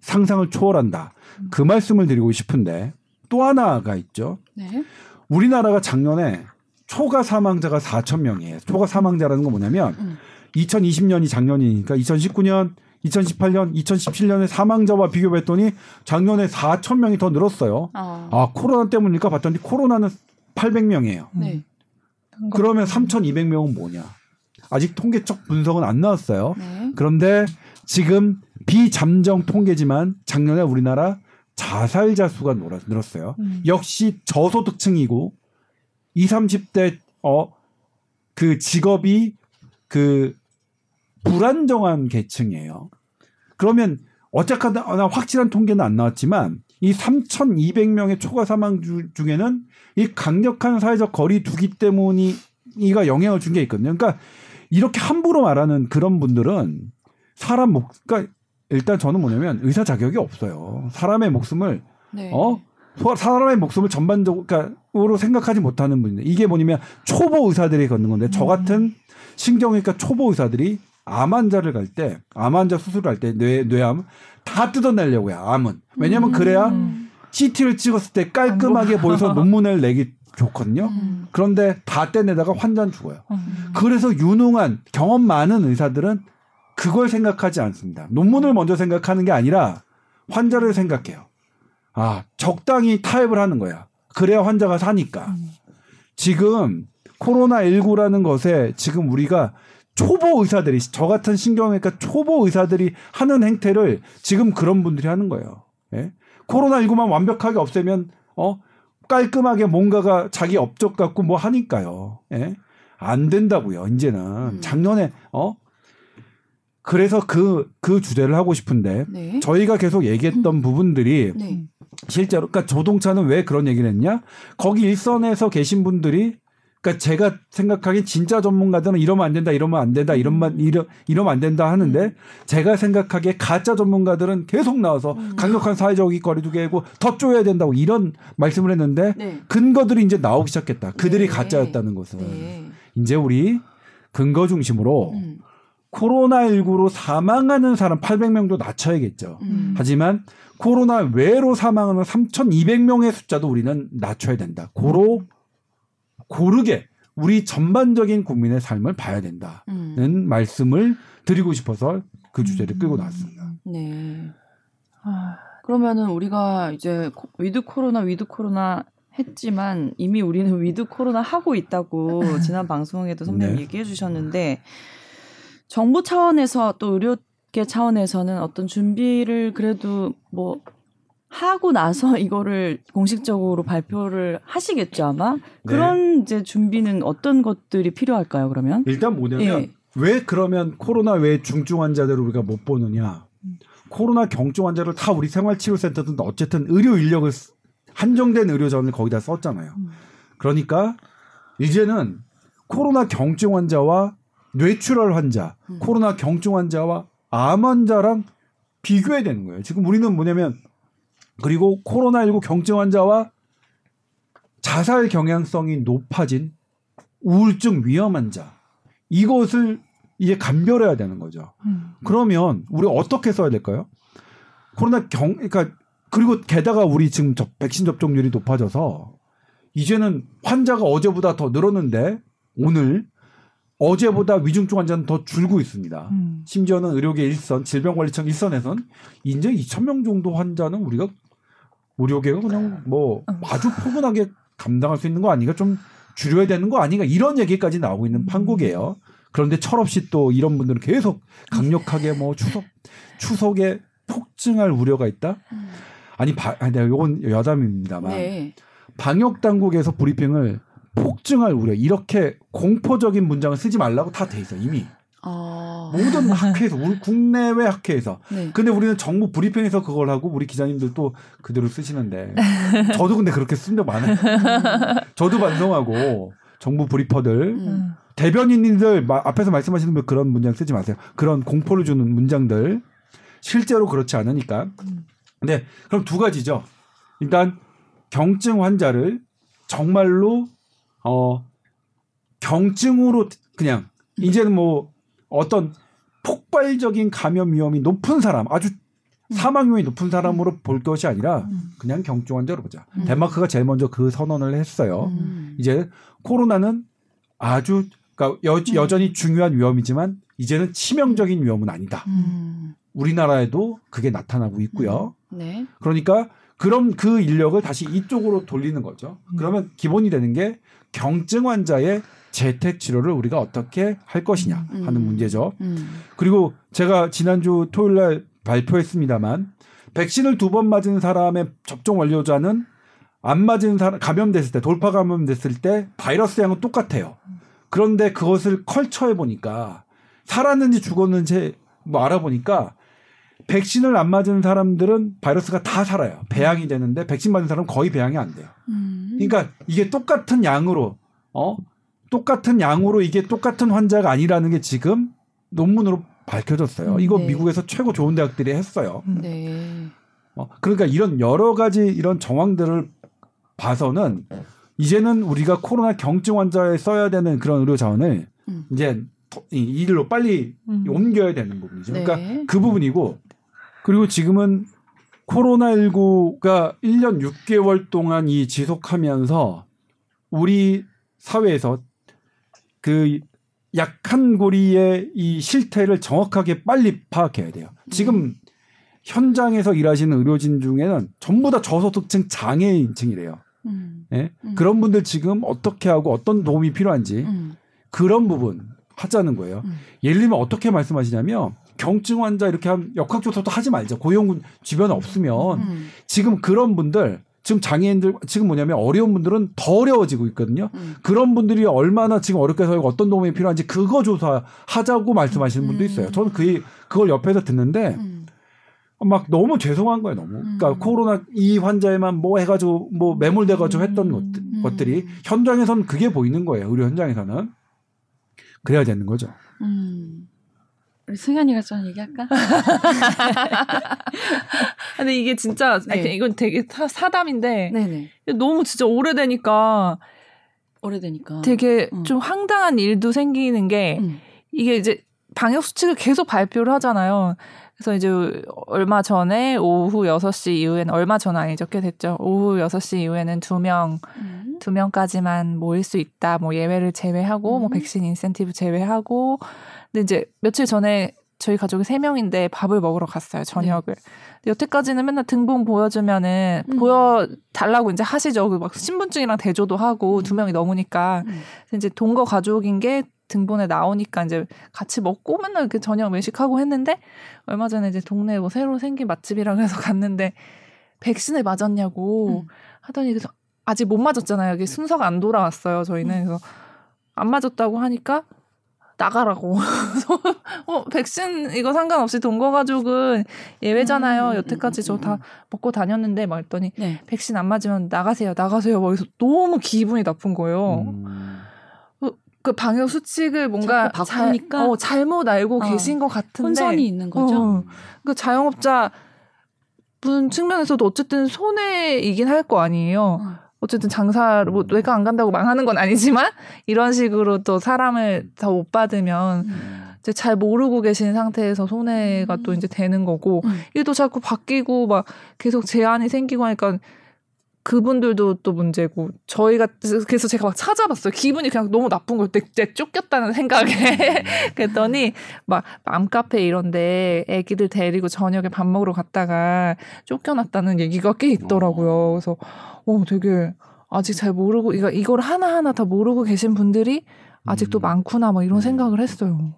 상상을 초월한다. 그 말씀을 드리고 싶은데 또 하나가 있죠. 네. 우리나라가 작년에 초과 사망자가 사천 명이에요. 초과 사망자라는 건 뭐냐면 음. 이천이십 년이 작년이니까 이천십구 년, 이천십팔 년, 이천십칠 년의 사망자와 비교했더니 작년에 사천 명이 더 늘었어요. 아, 아 코로나 때문일까 봤더니 코로나는 팔백 명이에요. 네. 그러면 삼천이백 명은 뭐냐. 아직 통계적 분석은 안 나왔어요. 네. 그런데 지금 비잠정 통계지만 작년에 우리나라 자살자 수가 늘었어요. 음. 역시 저소득층이고 이십, 삼십 대 어, 그 직업이 그 불안정한 계층이에요. 그러면 어쨌거나 확실한 통계는 안 나왔지만 이 삼천이백 명의 초과 사망 주, 중에는 이 강력한 사회적 거리 두기 때문이 이가 영향을 준 게 있거든요. 그러니까 이렇게 함부로 말하는 그런 분들은 사람 목, 그러니까 일단 저는 뭐냐면 의사 자격이 없어요. 사람의 목숨을, 네. 어? 사람의 목숨을 전반적으로 생각하지 못하는 분인데, 이게 뭐냐면 초보 의사들이 걷는 건데, 음. 저 같은 신경외과 초보 의사들이 암 환자를 갈 때, 암 환자 수술을 할 때, 뇌, 뇌암, 다 뜯어내려고 해요, 암은. 왜냐면 음. 그래야 씨티를 찍었을 때 깔끔하게 보여서 논문을 내기 좋거든요. 음. 그런데 다 떼내다가 환자는 죽어요. 음. 그래서 유능한, 경험 많은 의사들은 그걸 생각하지 않습니다. 논문을 먼저 생각하는 게 아니라 환자를 생각해요. 아, 적당히 타협을 하는 거야. 그래야 환자가 사니까. 음. 지금 코로나십구라는 것에 지금 우리가 초보 의사들이, 저 같은 신경외과 초보 의사들이 하는 행태를 지금 그런 분들이 하는 거예요. 예? 코로나십구만 완벽하게 없애면 어 깔끔하게 뭔가가 자기 업적 갖고 뭐 하니까요. 예? 안 된다고요. 이제는. 음. 작년에 어 그래서 그, 그 주제를 하고 싶은데, 네. 저희가 계속 얘기했던 음. 부분들이 네. 실제로, 그러니까 조동찬은 왜 그런 얘기를 했냐? 거기 일선에서 계신 분들이, 그러니까 제가 생각하기엔 진짜 전문가들은 이러면 안 된다, 이러면 안 된다, 이러면, 이러, 이러면 안 된다 하는데, 음. 제가 생각하기에 가짜 전문가들은 계속 나와서 음. 강력한 사회적 거리두기고 더 쪼여야 된다고 이런 말씀을 했는데, 네. 근거들이 이제 나오기 시작했다. 그들이 네. 가짜였다는 것은. 네. 이제 우리 근거 중심으로 음. 코로나십구로 사망하는 사람 팔백 명도 낮춰야겠죠. 음. 하지만 코로나 외로 사망하는 삼천이백 명의 숫자도 우리는 낮춰야 된다. 고로 고르게 우리 전반적인 국민의 삶을 봐야 된다는 음. 말씀을 드리고 싶어서 그 주제를 음. 끌고 나왔습니다. 네. 아, 그러면은 우리가 이제 위드 코로나 위드 코로나 했지만 이미 우리는 위드 코로나 하고 있다고 지난 방송에도 선배님 네. 얘기해 주셨는데, 정부 차원에서 또 의료계 차원에서는 어떤 준비를 그래도 뭐 하고 나서 이거를 공식적으로 발표를 하시겠죠 아마. 네. 그런 이제 준비는 어떤 것들이 필요할까요 그러면? 일단 뭐냐면 예. 왜 그러면 코로나 외 중증 환자들을 우리가 못 보느냐. 음. 코로나 경증 환자를 다 우리 생활치료센터든 어쨌든 의료 인력을 한정된 의료 자원을 거기다 썼잖아요. 음. 그러니까 이제는 코로나 경증 환자와 뇌출혈 환자, 음. 코로나 경증 환자와 암 환자랑 비교해야 되는 거예요. 지금 우리는 뭐냐면, 그리고 코로나십구 경증 환자와 자살 경향성이 높아진 우울증 위험 환자, 이것을 이제 감별해야 되는 거죠. 음. 그러면 우리 어떻게 써야 될까요? 코로나 경, 그러니까, 그리고 게다가 우리 지금 저, 백신 접종률이 높아져서 이제는 환자가 어제보다 더 늘었는데 오늘 어제보다 위중증 환자는 더 줄고 있습니다. 음. 심지어는 의료계 일선, 질병관리청 일선에선 이제 이천 명 정도 환자는 우리가 의료계가 그냥 뭐 아주 포근하게 감당할 수 있는 거 아닌가, 좀 줄여야 되는 거 아닌가, 이런 얘기까지 나오고 있는 판국이에요. 그런데 철없이 또 이런 분들은 계속 강력하게 뭐 추석, 추석에 폭증할 우려가 있다? 아니, 바, 아니 이건 여담입니다만 네. 방역당국에서 브리핑을 폭증할 우려, 이렇게 공포적인 문장을 쓰지 말라고 다 돼 있어 이미. 어... 모든 학회에서, 우리 국내외 학회에서. 네. 근데 우리는 정부 브리핑에서 그걸 하고 우리 기자님들도 그대로 쓰시는데, 저도 근데 그렇게 쓴 적 많아요. 저도 반성하고, 정부 브리퍼들 음. 대변인님들 마, 앞에서 말씀하시는 분 그런 문장 쓰지 마세요. 그런 공포를 주는 문장들 실제로 그렇지 않으니까. 근데 그럼 두 가지죠. 일단 경증 환자를 정말로 어, 경증으로 그냥, 이제는 뭐 어떤 폭발적인 감염 위험이 높은 사람, 아주 사망 위험이 높은 사람으로 볼 것이 아니라 그냥 경증 환자로 보자. 음. 덴마크가 제일 먼저 그 선언을 했어요. 음. 이제 코로나는 아주, 그러니까 여, 여전히 중요한 위험이지만 이제는 치명적인 위험은 아니다. 음. 우리나라에도 그게 나타나고 있고요. 음. 네. 그러니까 그럼 그 인력을 다시 이쪽으로 돌리는 거죠. 그러면 기본이 되는 게 경증 환자의 재택 치료를 우리가 어떻게 할 것이냐 하는 문제죠. 음. 그리고 제가 지난주 토요일 날 발표했습니다만, 백신을 두 번 맞은 사람의 접종 완료자는 안 맞은 사람, 감염됐을 때, 돌파 감염됐을 때 바이러스 양은 똑같아요. 그런데 그것을 컬처해 보니까 살았는지 죽었는지 뭐 알아보니까 백신을 안 맞은 사람들은 바이러스가 다 살아요. 배양이 되는데 백신 맞은 사람은 거의 배양이 안 돼요. 그러니까 이게 똑같은 양으로 어? 똑같은 양으로 이게 똑같은 환자가 아니라는 게 지금 논문으로 밝혀졌어요. 이거 네. 미국에서 최고 좋은 대학들이 했어요. 네. 어, 그러니까 이런 여러 가지 이런 정황들을 봐서는 이제는 우리가 코로나 경증 환자에 써야 되는 그런 의료 자원을 음. 이제 이 일로 빨리 음. 옮겨야 되는 부분이죠. 네. 그러니까 그 부분이고 그리고 지금은 코로나십구가 일 년 육 개월 동안 이 지속하면서 우리 사회에서 그 약한 고리의 이 실태를 정확하게 빨리 파악해야 돼요. 지금 음. 현장에서 일하시는 의료진 중에는 전부 다 저소득층 장애인층이래요. 음. 네? 음. 그런 분들 지금 어떻게 하고 어떤 도움이 필요한지 음. 그런 부분 하자는 거예요. 음. 예를 들면 어떻게 말씀하시냐면 경증 환자 이렇게 하면 역학조사도 하지 말자. 고용군 주변에 없으면 음. 지금 그런 분들 지금 장애인들 지금 뭐냐면 어려운 분들은 더 어려워지고 있거든요. 음. 그런 분들이 얼마나 지금 어렵게 살고 어떤 도움이 필요한지 그거 조사하자고 말씀하시는 분도 있어요. 저는 그 그걸 옆에서 듣는데 음. 막 너무 죄송한 거예요. 너무 음. 그러니까 코로나 이 환자에만 뭐 해가지고 뭐 매몰돼가지고 했던 것, 음. 것들이 현장에서는 그게 보이는 거예요. 의료 현장에서는 그래야 되는 거죠. 음. 우리 승현이가 좀 얘기할까? 근데 이게 진짜 네. 이건 되게 사담인데 네네. 너무 진짜 오래되니까 오래되니까 되게 음. 좀 황당한 일도 생기는 게 음. 이게 이제 방역 수칙을 계속 발표를 하잖아요. 그래서 이제 얼마 전에 오후 여섯 시 이후에는 얼마 전 아니죠? 꽤 됐죠. 오후 여섯 시 이후에는 두 명, 음. 두 명까지만 모일 수 있다. 뭐 예외를 제외하고, 음. 뭐 백신 인센티브 제외하고. 근데 이제 며칠 전에 저희 가족이 세 명인데 밥을 먹으러 갔어요. 저녁을. 네. 근데 여태까지는 맨날 등본 보여주면은 음. 보여달라고 이제 하시죠. 막 신분증이랑 대조도 하고 음. 두 명이 넘으니까. 음. 이제 동거 가족인 게 등본에 나오니까 이제 같이 먹고 맨날 이렇게 저녁 외식하고 했는데 얼마 전에 이제 동네에 뭐 새로 생긴 맛집이라고 해서 갔는데 백신을 맞았냐고 음. 하더니 그래서 아직 못 맞았잖아요. 이게 순서가 안 돌아왔어요. 저희는. 음. 그래서 안 맞았다고 하니까 나가라고. 어, 백신 이거 상관없이 동거 가족은 예외잖아요. 여태까지 저 다 먹고 다녔는데 막 했더니 네. 백신 안 맞으면 나가세요. 나가세요. 막 그래서 너무 기분이 나쁜 거예요. 음. 그 방역 수칙을 뭔가 자, 어, 잘못 알고 어, 계신 것 같은데 혼선이 있는 거죠. 어, 그러니까 자영업자 분 측면에서도 어쨌든 손해이긴 할 거 아니에요. 어. 어쨌든 장사 뭐 내가 안 간다고 망하는 건 아니지만 이런 식으로 또 사람을 더 못 받으면 음. 이제 잘 모르고 계신 상태에서 손해가 음. 또 이제 되는 거고 음. 이게 또 자꾸 바뀌고 막 계속 제한이 생기고 하니까. 그분들도 또 문제고 저희가 그래서 제가 막 찾아봤어요. 기분이 그냥 너무 나쁜 거예요. 내 쫓겼다는 생각에 그랬더니 막 맘카페 이런데 애기들 데리고 저녁에 밥 먹으러 갔다가 쫓겨났다는 얘기가 꽤 있더라고요. 그래서 어 되게 아직 잘 모르고 이거 이걸 하나하나 다 모르고 계신 분들이 아직도 음. 많구나 막 이런 생각을 했어요.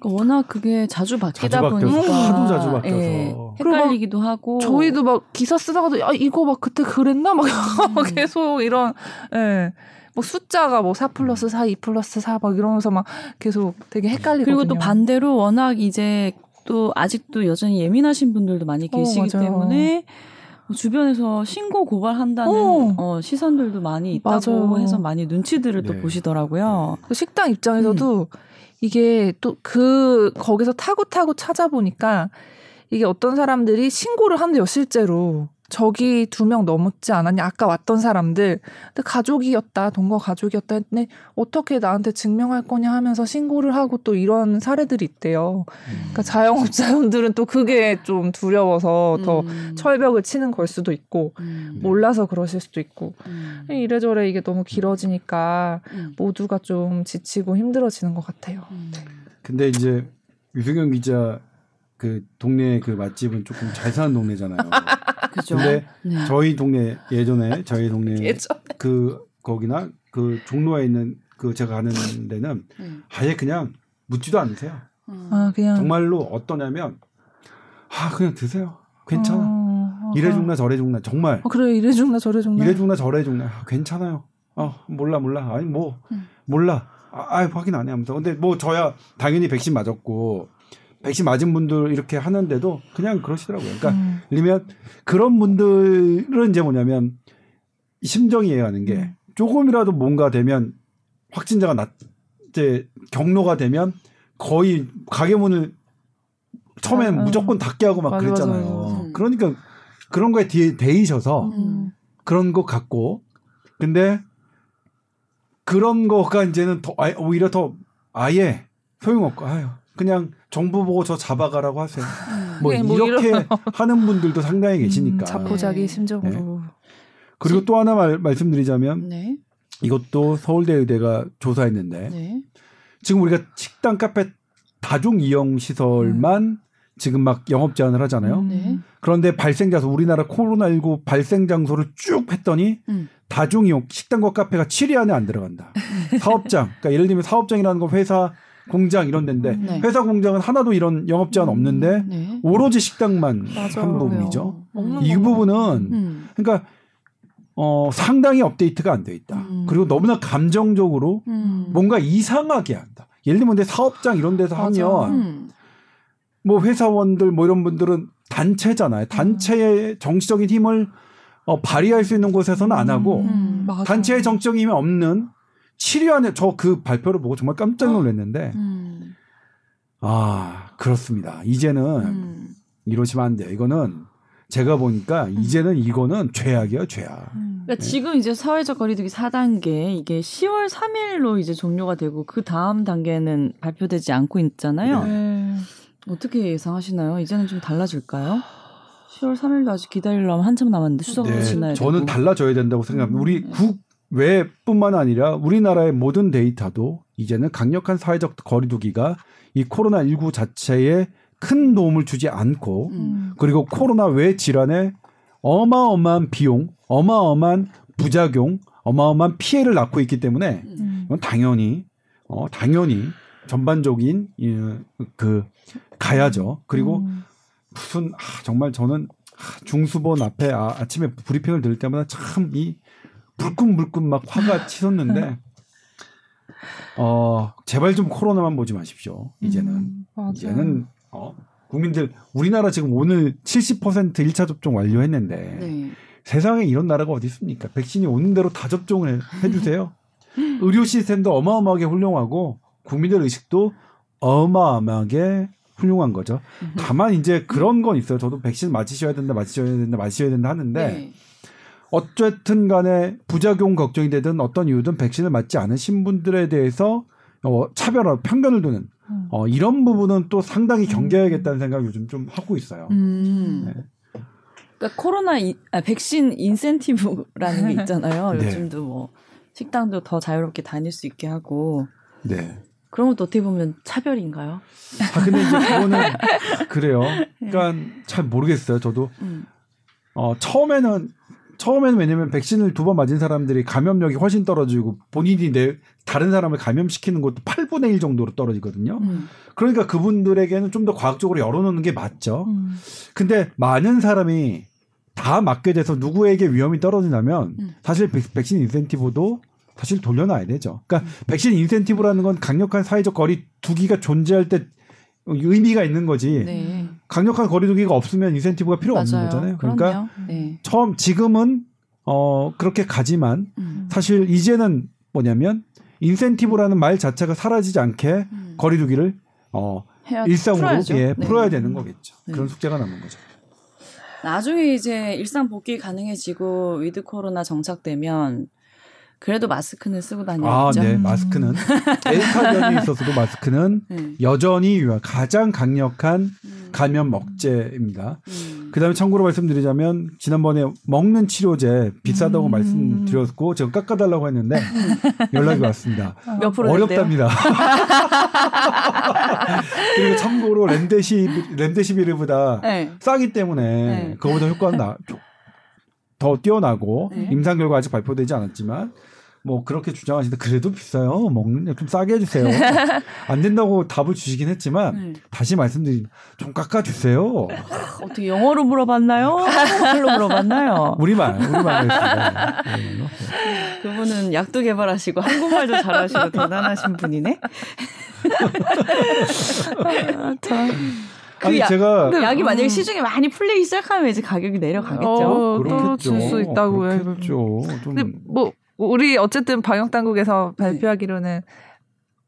그러니까 워낙 그게 자주 바뀌다 자주 보니까 하도 자주 바뀌어서 예, 헷갈리기도 하고 저희도 막 기사 쓰다가도 아 이거 막 그때 그랬나 막 음. 계속 이런 예, 뭐 숫자가 뭐 사 플러스 사, 이 플러스 사 막 이러면서 막 계속 되게 헷갈리거든요. 그리고 또 반대로 워낙 이제 또 아직도 여전히 예민하신 분들도 많이 계시기 어, 때문에 주변에서 신고 고발한다는 어, 시선들도 많이 있다고 맞아요. 해서 많이 눈치들을 네. 또 보시더라고요. 그 식당 입장에서도 음. 이게 또 그 거기서 타고타고 찾아보니까 이게 어떤 사람들이 신고를 한대요. 실제로. 저기 두 명 넘었지 않았냐. 아까 왔던 사람들. 근데 가족이었다. 동거 가족이었다. 했는데 어떻게 나한테 증명할 거냐 하면서 신고를 하고 또 이런 사례들이 있대요. 음. 그러니까 자영업자분들은 또 그게 좀 두려워서 음. 더 철벽을 치는 걸 수도 있고 음. 몰라서 그러실 수도 있고 음. 이래저래 이게 너무 길어지니까 음. 모두가 좀 지치고 힘들어지는 것 같아요. 음. 네. 근데 이제 유승현 기자 그 동네 그 맛집은 조금 잘 사는 동네잖아요. 그죠. 근데 네. 저희 동네 예전에 저희 동네 예전에. 그 거기나 그 종로에 있는 그 제가 가는 데는 음. 아예 그냥 묻지도 않으세요. 음. 아, 그냥 정말로 어떠냐면 아 그냥 드세요. 괜찮아. 어, 어, 이래 죽나 저래 죽나 정말. 어, 그래 이래 죽나 저래 죽나. 이래 죽나 저래 죽나 아, 괜찮아요. 어 몰라 몰라 아니 뭐 음. 몰라. 아, 아 확인 안 해 하면서. 근데 뭐 저야 당연히 백신 맞았고 백신 맞은 분들 이렇게 하는데도 그냥 그러시더라고요. 그러니까 음. 그러면 그런 분들은 이제 뭐냐면 심정이 해하는 게 음. 조금이라도 뭔가 되면 확진자가 낮, 이제 경로가 되면 거의 가게 문을 처음엔 아, 무조건 닫게 하고 막 맞아, 그랬잖아요. 맞아, 맞아. 그러니까 그런 거에 뒤에 대이셔서 음. 그런 것 같고, 근데 그런 거가 이제는 더 아예, 오히려 더 아예 소용없고, 아유 그냥 정부 보고 저 잡아가라고 하세요. 뭐 네, 이렇게 뭐 하는 분들도 상당히 계시니까. 음, 자포자기 심정으로. 네. 그리고 또 하나 말, 말씀드리자면 네. 이것도 서울대 의대가 조사했는데 네. 지금 우리가 식당, 카페 다중 이용 시설만 음. 지금 막 영업 제한을 하잖아요. 네. 그런데 발생 장소, 우리나라 코로나십구 발생 장소를 쭉 했더니 음. 다중 이용 식당과 카페가 칠 위 안에 안 들어간다. 사업장, 그러니까 예를 들면 사업장이라는 건 회사, 공장 이런 데인데 네. 회사 공장은 하나도 이런 영업 제한 없는데 네. 오로지 식당만 맞아, 한 부분이죠. 이 부분은 음. 그러니까 어, 상당히 업데이트가 안 돼 있다. 음. 그리고 너무나 감정적으로 음. 뭔가 이상하게 한다. 예를 들면 사업장 이런 데서 맞아. 하면 음. 뭐 회사원들 뭐 이런 분들은 단체잖아요. 단체의 정치적인 힘을 어, 발휘할 수 있는 곳에서는 안 하고 음, 음, 단체의 정치적인 힘이 없는 칠 위 안에 저 그 발표를 보고 정말 깜짝 놀랐는데 음. 아 그렇습니다. 이제는 음. 이러시면 안 돼요. 이거는 제가 보니까 음. 이제는 이거는 죄악이에요, 죄악. 음. 그러니까 네. 지금 이제 사회적 거리두기 사 단계 이게 시월 삼일로 이제 종료가 되고 그 다음 단계는 발표되지 않고 있잖아요. 네. 어떻게 예상하시나요? 이제는 좀 달라질까요? 시월 삼일도 아직 기다리려면 한참 남았는데 추석으로 네, 지나야 되고. 저는 달라져야 된다고 생각합니다. 우리 네. 국외뿐만 아니라 우리나라의 모든 데이터도 이제는 강력한 사회적 거리두기가 이 코로나십구 자체에 큰 도움을 주지 않고 음. 그리고 코로나 외 질환에 어마어마한 비용, 어마어마한 부작용, 어마어마한 피해를 낳고 있기 때문에 음. 이건 당연히 어, 당연히 전반적인 그 가야죠. 그리고 음. 무슨 아, 정말 저는 중수본 앞에 아, 아침에 브리핑을 들을 때마다 참 이 불끈불끈 막 화가 치솟는데 어 제발 좀 코로나만 보지 마십시오. 이제는 음, 이제는 어, 국민들 우리나라 지금 오늘 칠십 퍼센트 일 차 접종 완료했는데 네. 세상에 이런 나라가 어디 있습니까? 백신이 오는 대로 다 접종을 해주세요. 의료 시스템도 어마어마하게 훌륭하고 국민들 의식도 어마어마하게 훌륭한 거죠. 다만 이제 그런 건 있어요. 저도 백신 맞으셔야 된다, 맞으셔야 된다, 맞으셔야 된다 하는데 네. 어쨌든 간에 부작용 걱정이 되든 어떤 이유든 백신을 맞지 않으신 분들에 대해서 어, 차별화, 편견을 두는 어, 이런 부분은 또 상당히 경계해야겠다는 생각을 요즘 좀 하고 있어요. 음. 네. 그러니까 코로나 이, 아, 백신 인센티브라는 게 있잖아요. 네. 요즘도 뭐 식당도 더 자유롭게 다닐 수 있게 하고 네. 그런 것도 어떻게 보면 차별인가요? 아, 근데 이제 그거는 그래요. 그러니까 네. 잘 모르겠어요. 저도 음. 어, 처음에는 처음에는 왜냐면 백신을 두 번 맞은 사람들이 감염력이 훨씬 떨어지고 본인이 내, 다른 사람을 감염시키는 것도 팔분의 일 정도로 떨어지거든요. 음. 그러니까 그분들에게는 좀 더 과학적으로 열어놓는 게 맞죠. 음. 근데 많은 사람이 다 맞게 돼서 누구에게 위험이 떨어지냐면 음. 사실 백, 백신 인센티브도 사실 돌려놔야 되죠. 그러니까 음. 백신 인센티브라는 건 강력한 사회적 거리 두기가 존재할 때 의미가 있는 거지. 네. 강력한 거리 두기가 없으면 인센티브가 필요 맞아요. 없는 거잖아요. 그러니까 네. 처음 지금은 어 그렇게 가지만 음. 사실 이제는 뭐냐면 인센티브라는 말 자체가 사라지지 않게 음. 거리 두기를 어 일상으로 예, 네. 풀어야 되는 거겠죠. 네. 그런 숙제가 남은 거죠. 나중에 이제 일상 복귀 가능해지고 위드 코로나 정착되면 그래도 마스크는 쓰고 다녀야죠. 아, 네, 마스크는 A타전이 있어서도 마스크는 음. 여전히 가장 강력한 감염 먹제입니다. 음. 그다음에 참고로 말씀드리자면 지난번에 먹는 치료제 비싸다고 음. 말씀드렸고 제가 깎아달라고 했는데 연락이 왔습니다. 몇 프로 어렵답니다. 그리고 참고로 렘데시비르, 렘데시비르보다 네. 싸기 때문에 네. 그거보다 효과는 나. 더 뛰어나고 네. 임상 결과 아직 발표되지 않았지만 뭐 그렇게 주장하시는데 그래도 비싸요. 먹는 좀 싸게 해주세요. 안 된다고 답을 주시긴 했지만 네. 다시 말씀드리 좀 깎아주세요. 어떻게 영어로 물어봤나요? 한글로 물어봤나요? 우리말 우리말 했습니다. 그분은 약도 개발하시고 한국말도 잘하시고 대단하신 분이네. 아, 참. 그 아니 약, 제가 약이 만약에 시중에 많이 풀리기 시작하면 이제 가격이 내려가겠죠. 또 줄 수 있다고요. 그렇죠. 근데 뭐 우리 어쨌든 방역 당국에서 발표하기로는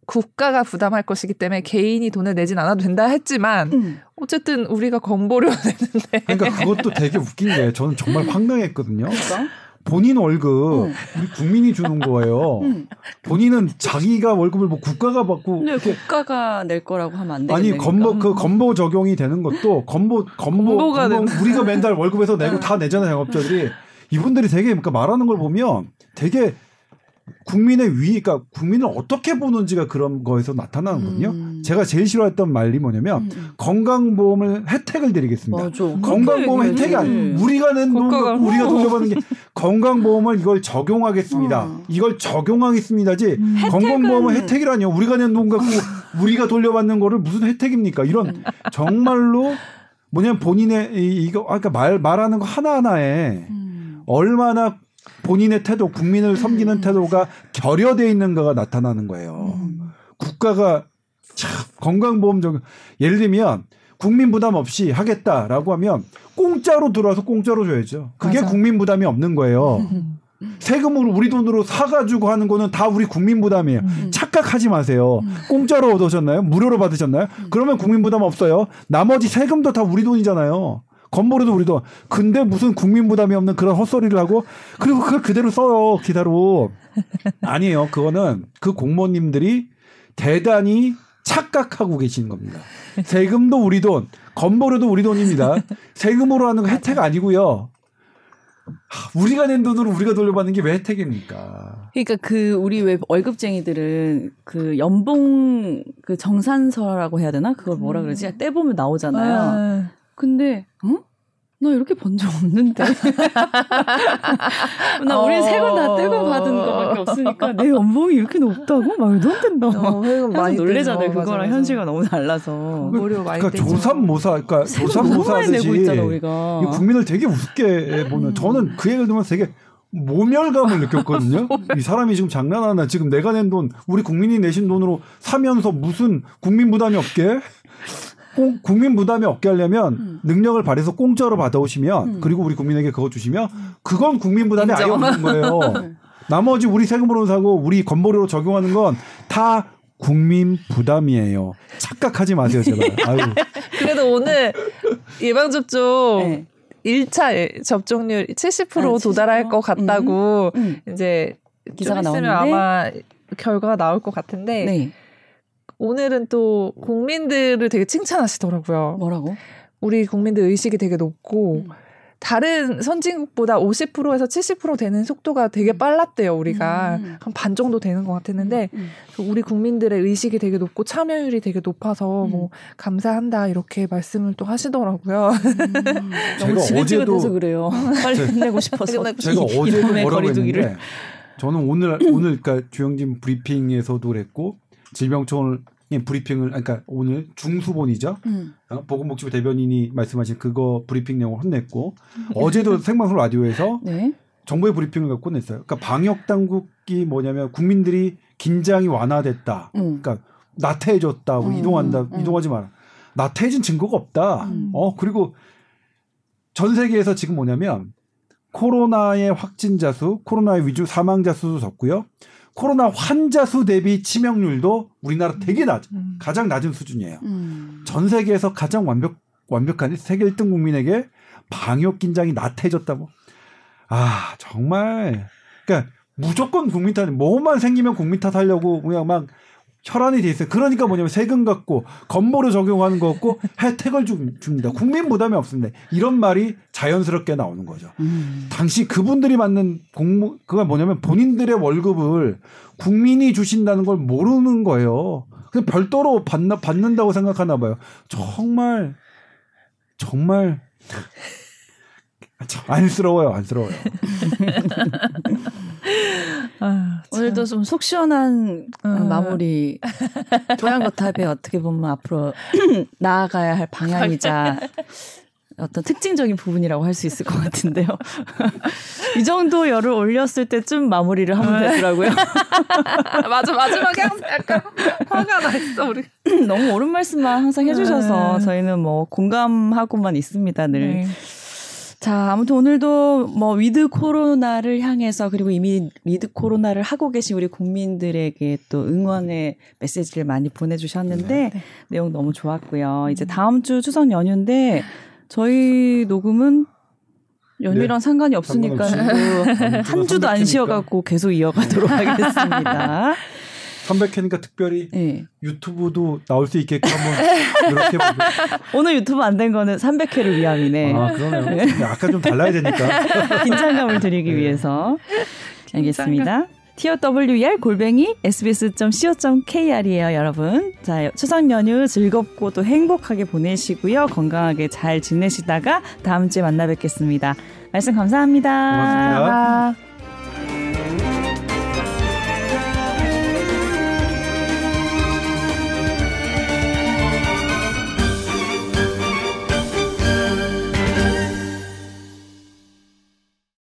국가가 부담할 것이기 때문에 개인이 돈을 내진 않아도 된다 했지만 음. 어쨌든 우리가 건보료 내는데. 그러니까 그것도 되게 웃긴 게 저는 정말 황당했거든요. 그러니까? 본인 월급 음. 우리 국민이 주는 거예요. 음. 본인은 자기가 월급을 뭐 국가가 받고 네, 국가가 낼 거라고 하면 안 되겠네. 아니 건보 그 건보 적용이 되는 것도 건보 건보, 건보가 건보 우리가 맨날 월급에서 내고 음. 다 내잖아요 영업자들이. 이분들이 되게 그러니까 말하는 걸 보면 되게 국민의 위, 그러니까 국민을 어떻게 보는지가 그런 거에서 나타나는군요. 음. 제가 제일 싫어했던 말이 뭐냐면 음. 건강보험을 혜택을 드리겠습니다. 맞아. 건강보험 음. 혜택이 아니에요. 우리가 낸 돈, 우리가 돈 줘받는 게 건강보험을 이걸 적용하겠습니다. 어. 이걸 적용하겠습니다지 음. 건강보험은 혜택은... 혜택이라니요. 우리가 낸 돈 갖고 우리가 돌려받는 거를 무슨 혜택입니까? 이런 정말로 뭐냐면 본인의 이, 이거 아까 말 말하는 거 하나 하나에 음. 얼마나 본인의 태도, 국민을 섬기는 음. 태도가 결여되어 있는가가 나타나는 거예요. 음. 국가가 참 건강보험 적용, 예를 들면 국민 부담 없이 하겠다라고 하면 공짜로 들어와서 공짜로 줘야죠. 그게 맞아. 국민 부담이 없는 거예요. 세금으로 우리 돈으로 사가지고 하는 거는 다 우리 국민 부담이에요. 음. 착각하지 마세요. 음. 공짜로 얻으셨나요? 무료로 받으셨나요? 음. 그러면 국민 부담 없어요. 나머지 세금도 다 우리 돈이잖아요. 건보료도 우리도 근데 무슨 국민 부담이 없는 그런 헛소리를 하고 그리고 그걸 그대로 써요 기사로. 아니에요. 그거는 그 공무원님들이 대단히 착각하고 계시는 겁니다. 세금도 우리 돈, 건보료도 우리 돈입니다. 세금으로 하는 거 혜택 아니고요. 우리가 낸 돈으로 우리가 돌려받는 게 왜 혜택입니까? 그러니까 그 우리 왜 월급쟁이들은 그 연봉 그 정산서라고 해야 되나? 그걸 뭐라 그러지? 떼보면 나오잖아요. 아. 근데 응? 나 이렇게 번 적 없는데. 나 우리 어... 세금 다 떼고 받은 거밖에 없으니까 내 연봉이 이렇게 높다고? 말도 안 된다. 어, 많이 놀래잖아요. 어, 그거랑 맞아, 맞아. 현실과 너무 달라서. 그러니까, 그러니까 조삼모사, 그러니까 조삼모사듯이 국민을 되게 우습게 보는. 저는 그 얘기를 들으면서 되게 모멸감을 느꼈거든요. 이 사람이 지금 장난하나? 지금 내가 낸 돈, 우리 국민이 내신 돈으로 사면서 무슨 국민 부담이 없게? 국민 부담이 없게 하려면 음. 능력을 발휘해서 공짜로 받아오시면 음. 그리고 우리 국민에게 그거 주시면 그건 국민 부담이 아예 없는 거예요. 나머지 우리 세금으로 사고 우리 건보료로 적용하는 건 다 국민 부담이에요. 착각하지 마세요, 제발. 아유. 그래도 오늘 예방접종 네. 일 차 접종률 칠십 퍼센트 아, 도달할 것 같다고 음. 음. 이제 기사가 나오는데 아마 결과가 나올 것 같은데 네. 오늘은 또 국민들을 되게 칭찬하시더라고요. 뭐라고? 우리 국민들 의식이 되게 높고 음. 다른 선진국보다 오십 퍼센트에서 칠십 퍼센트 되는 속도가 되게 빨랐대요. 우리가 음. 한 반 정도 되는 것 같았는데 음. 우리 국민들의 의식이 되게 높고 참여율이 되게 높아서 음. 뭐 감사한다 이렇게 말씀을 또 하시더라고요. 음. 너무 지긋지긋해서 어제도... 그래요. 빨리 끝내고 싶어서. 제가 어제도 뭐라고 했는데 저는 오늘, 오늘 그러니까 주영진 브리핑에서도 그랬고 질병청을 브리핑을 그러니까 오늘 중수본이죠. 음. 보건복지부 대변인이 말씀하신 그거 브리핑 내용을 혼냈고 어제도 생방송 라디오에서 네. 정부의 브리핑을 갖고 냈어요. 그러니까 방역당국이 뭐냐면 국민들이 긴장이 완화됐다. 음. 그러니까 나태해졌다. 음. 이동한다. 음. 이동하지 마라. 나태해진 증거가 없다. 음. 어 그리고 전 세계에서 지금 뭐냐면 코로나의 확진자 수, 코로나의 위주 사망자 수도 적고요. 코로나 환자 수 대비 치명률도 우리나라 되게 낮, 음. 가장 낮은 수준이에요. 음. 전 세계에서 가장 완벽, 완벽한 세계 일 등 국민에게 방역 긴장이 나태해졌다고. 아, 정말. 그러니까 무조건 국민 탓, 뭐만 생기면 국민 탓하려고 그냥 막 혈안이 돼 있어요. 그러니까 뭐냐면 세금 갖고 건보료 적용하는 거 없고 혜택을 주, 줍니다. 국민 부담이 없습니다. 이런 말이 자연스럽게 나오는 거죠. 음. 당시 그분들이 받는 공무 그건 뭐냐면 본인들의 월급을 국민이 주신다는 걸 모르는 거예요. 그냥 별도로 받나, 받는다고 생각하나 봐요. 정말 정말 참 안쓰러워요. 안쓰러워요. 아, 오늘도 좀 속 시원한 음. 마무리. 뽀얀거탑의 어떻게 보면 앞으로 나아가야 할 방향이자 어떤 특징적인 부분이라고 할 수 있을 것 같은데요. 이 정도 열을 올렸을 때쯤 마무리를 하면 되더라고요. 맞아, 마지막에 항상 약간 화가 나 있어 우리. 너무 옳은 말씀만 항상 해주셔서 저희는 뭐 공감하고만 있습니다 늘. 네. 자, 아무튼 오늘도 뭐 위드 코로나를 향해서 그리고 이미 위드 코로나를 하고 계신 우리 국민들에게 또 응원의 메시지를 많이 보내주셨는데 네. 내용 너무 좋았고요. 이제 다음 주 추석 연휴인데 저희 녹음은 연휴랑 네. 상관이 없으니까 한 주도 안 쉬어갖고 계속 이어가도록 하겠습니다. 삼백 회니까 특별히 네. 유튜브도 나올 수 있게끔 한번 노력해보고. 오늘 유튜브 안 된 거는 삼백 회를 위함이네. 아, 그러네요. 네. 아까 좀 달라야 되니까. 긴장감을 드리기 네. 위해서. 알겠습니다. 티오더블유이알 골뱅이 에스비에스 닷 씨오 닷 케이알이에요, 여러분. 자, 추석 연휴 즐겁고 또 행복하게 보내시고요. 건강하게 잘 지내시다가 다음 주에 만나 뵙겠습니다. 말씀 감사합니다. 고맙습니다.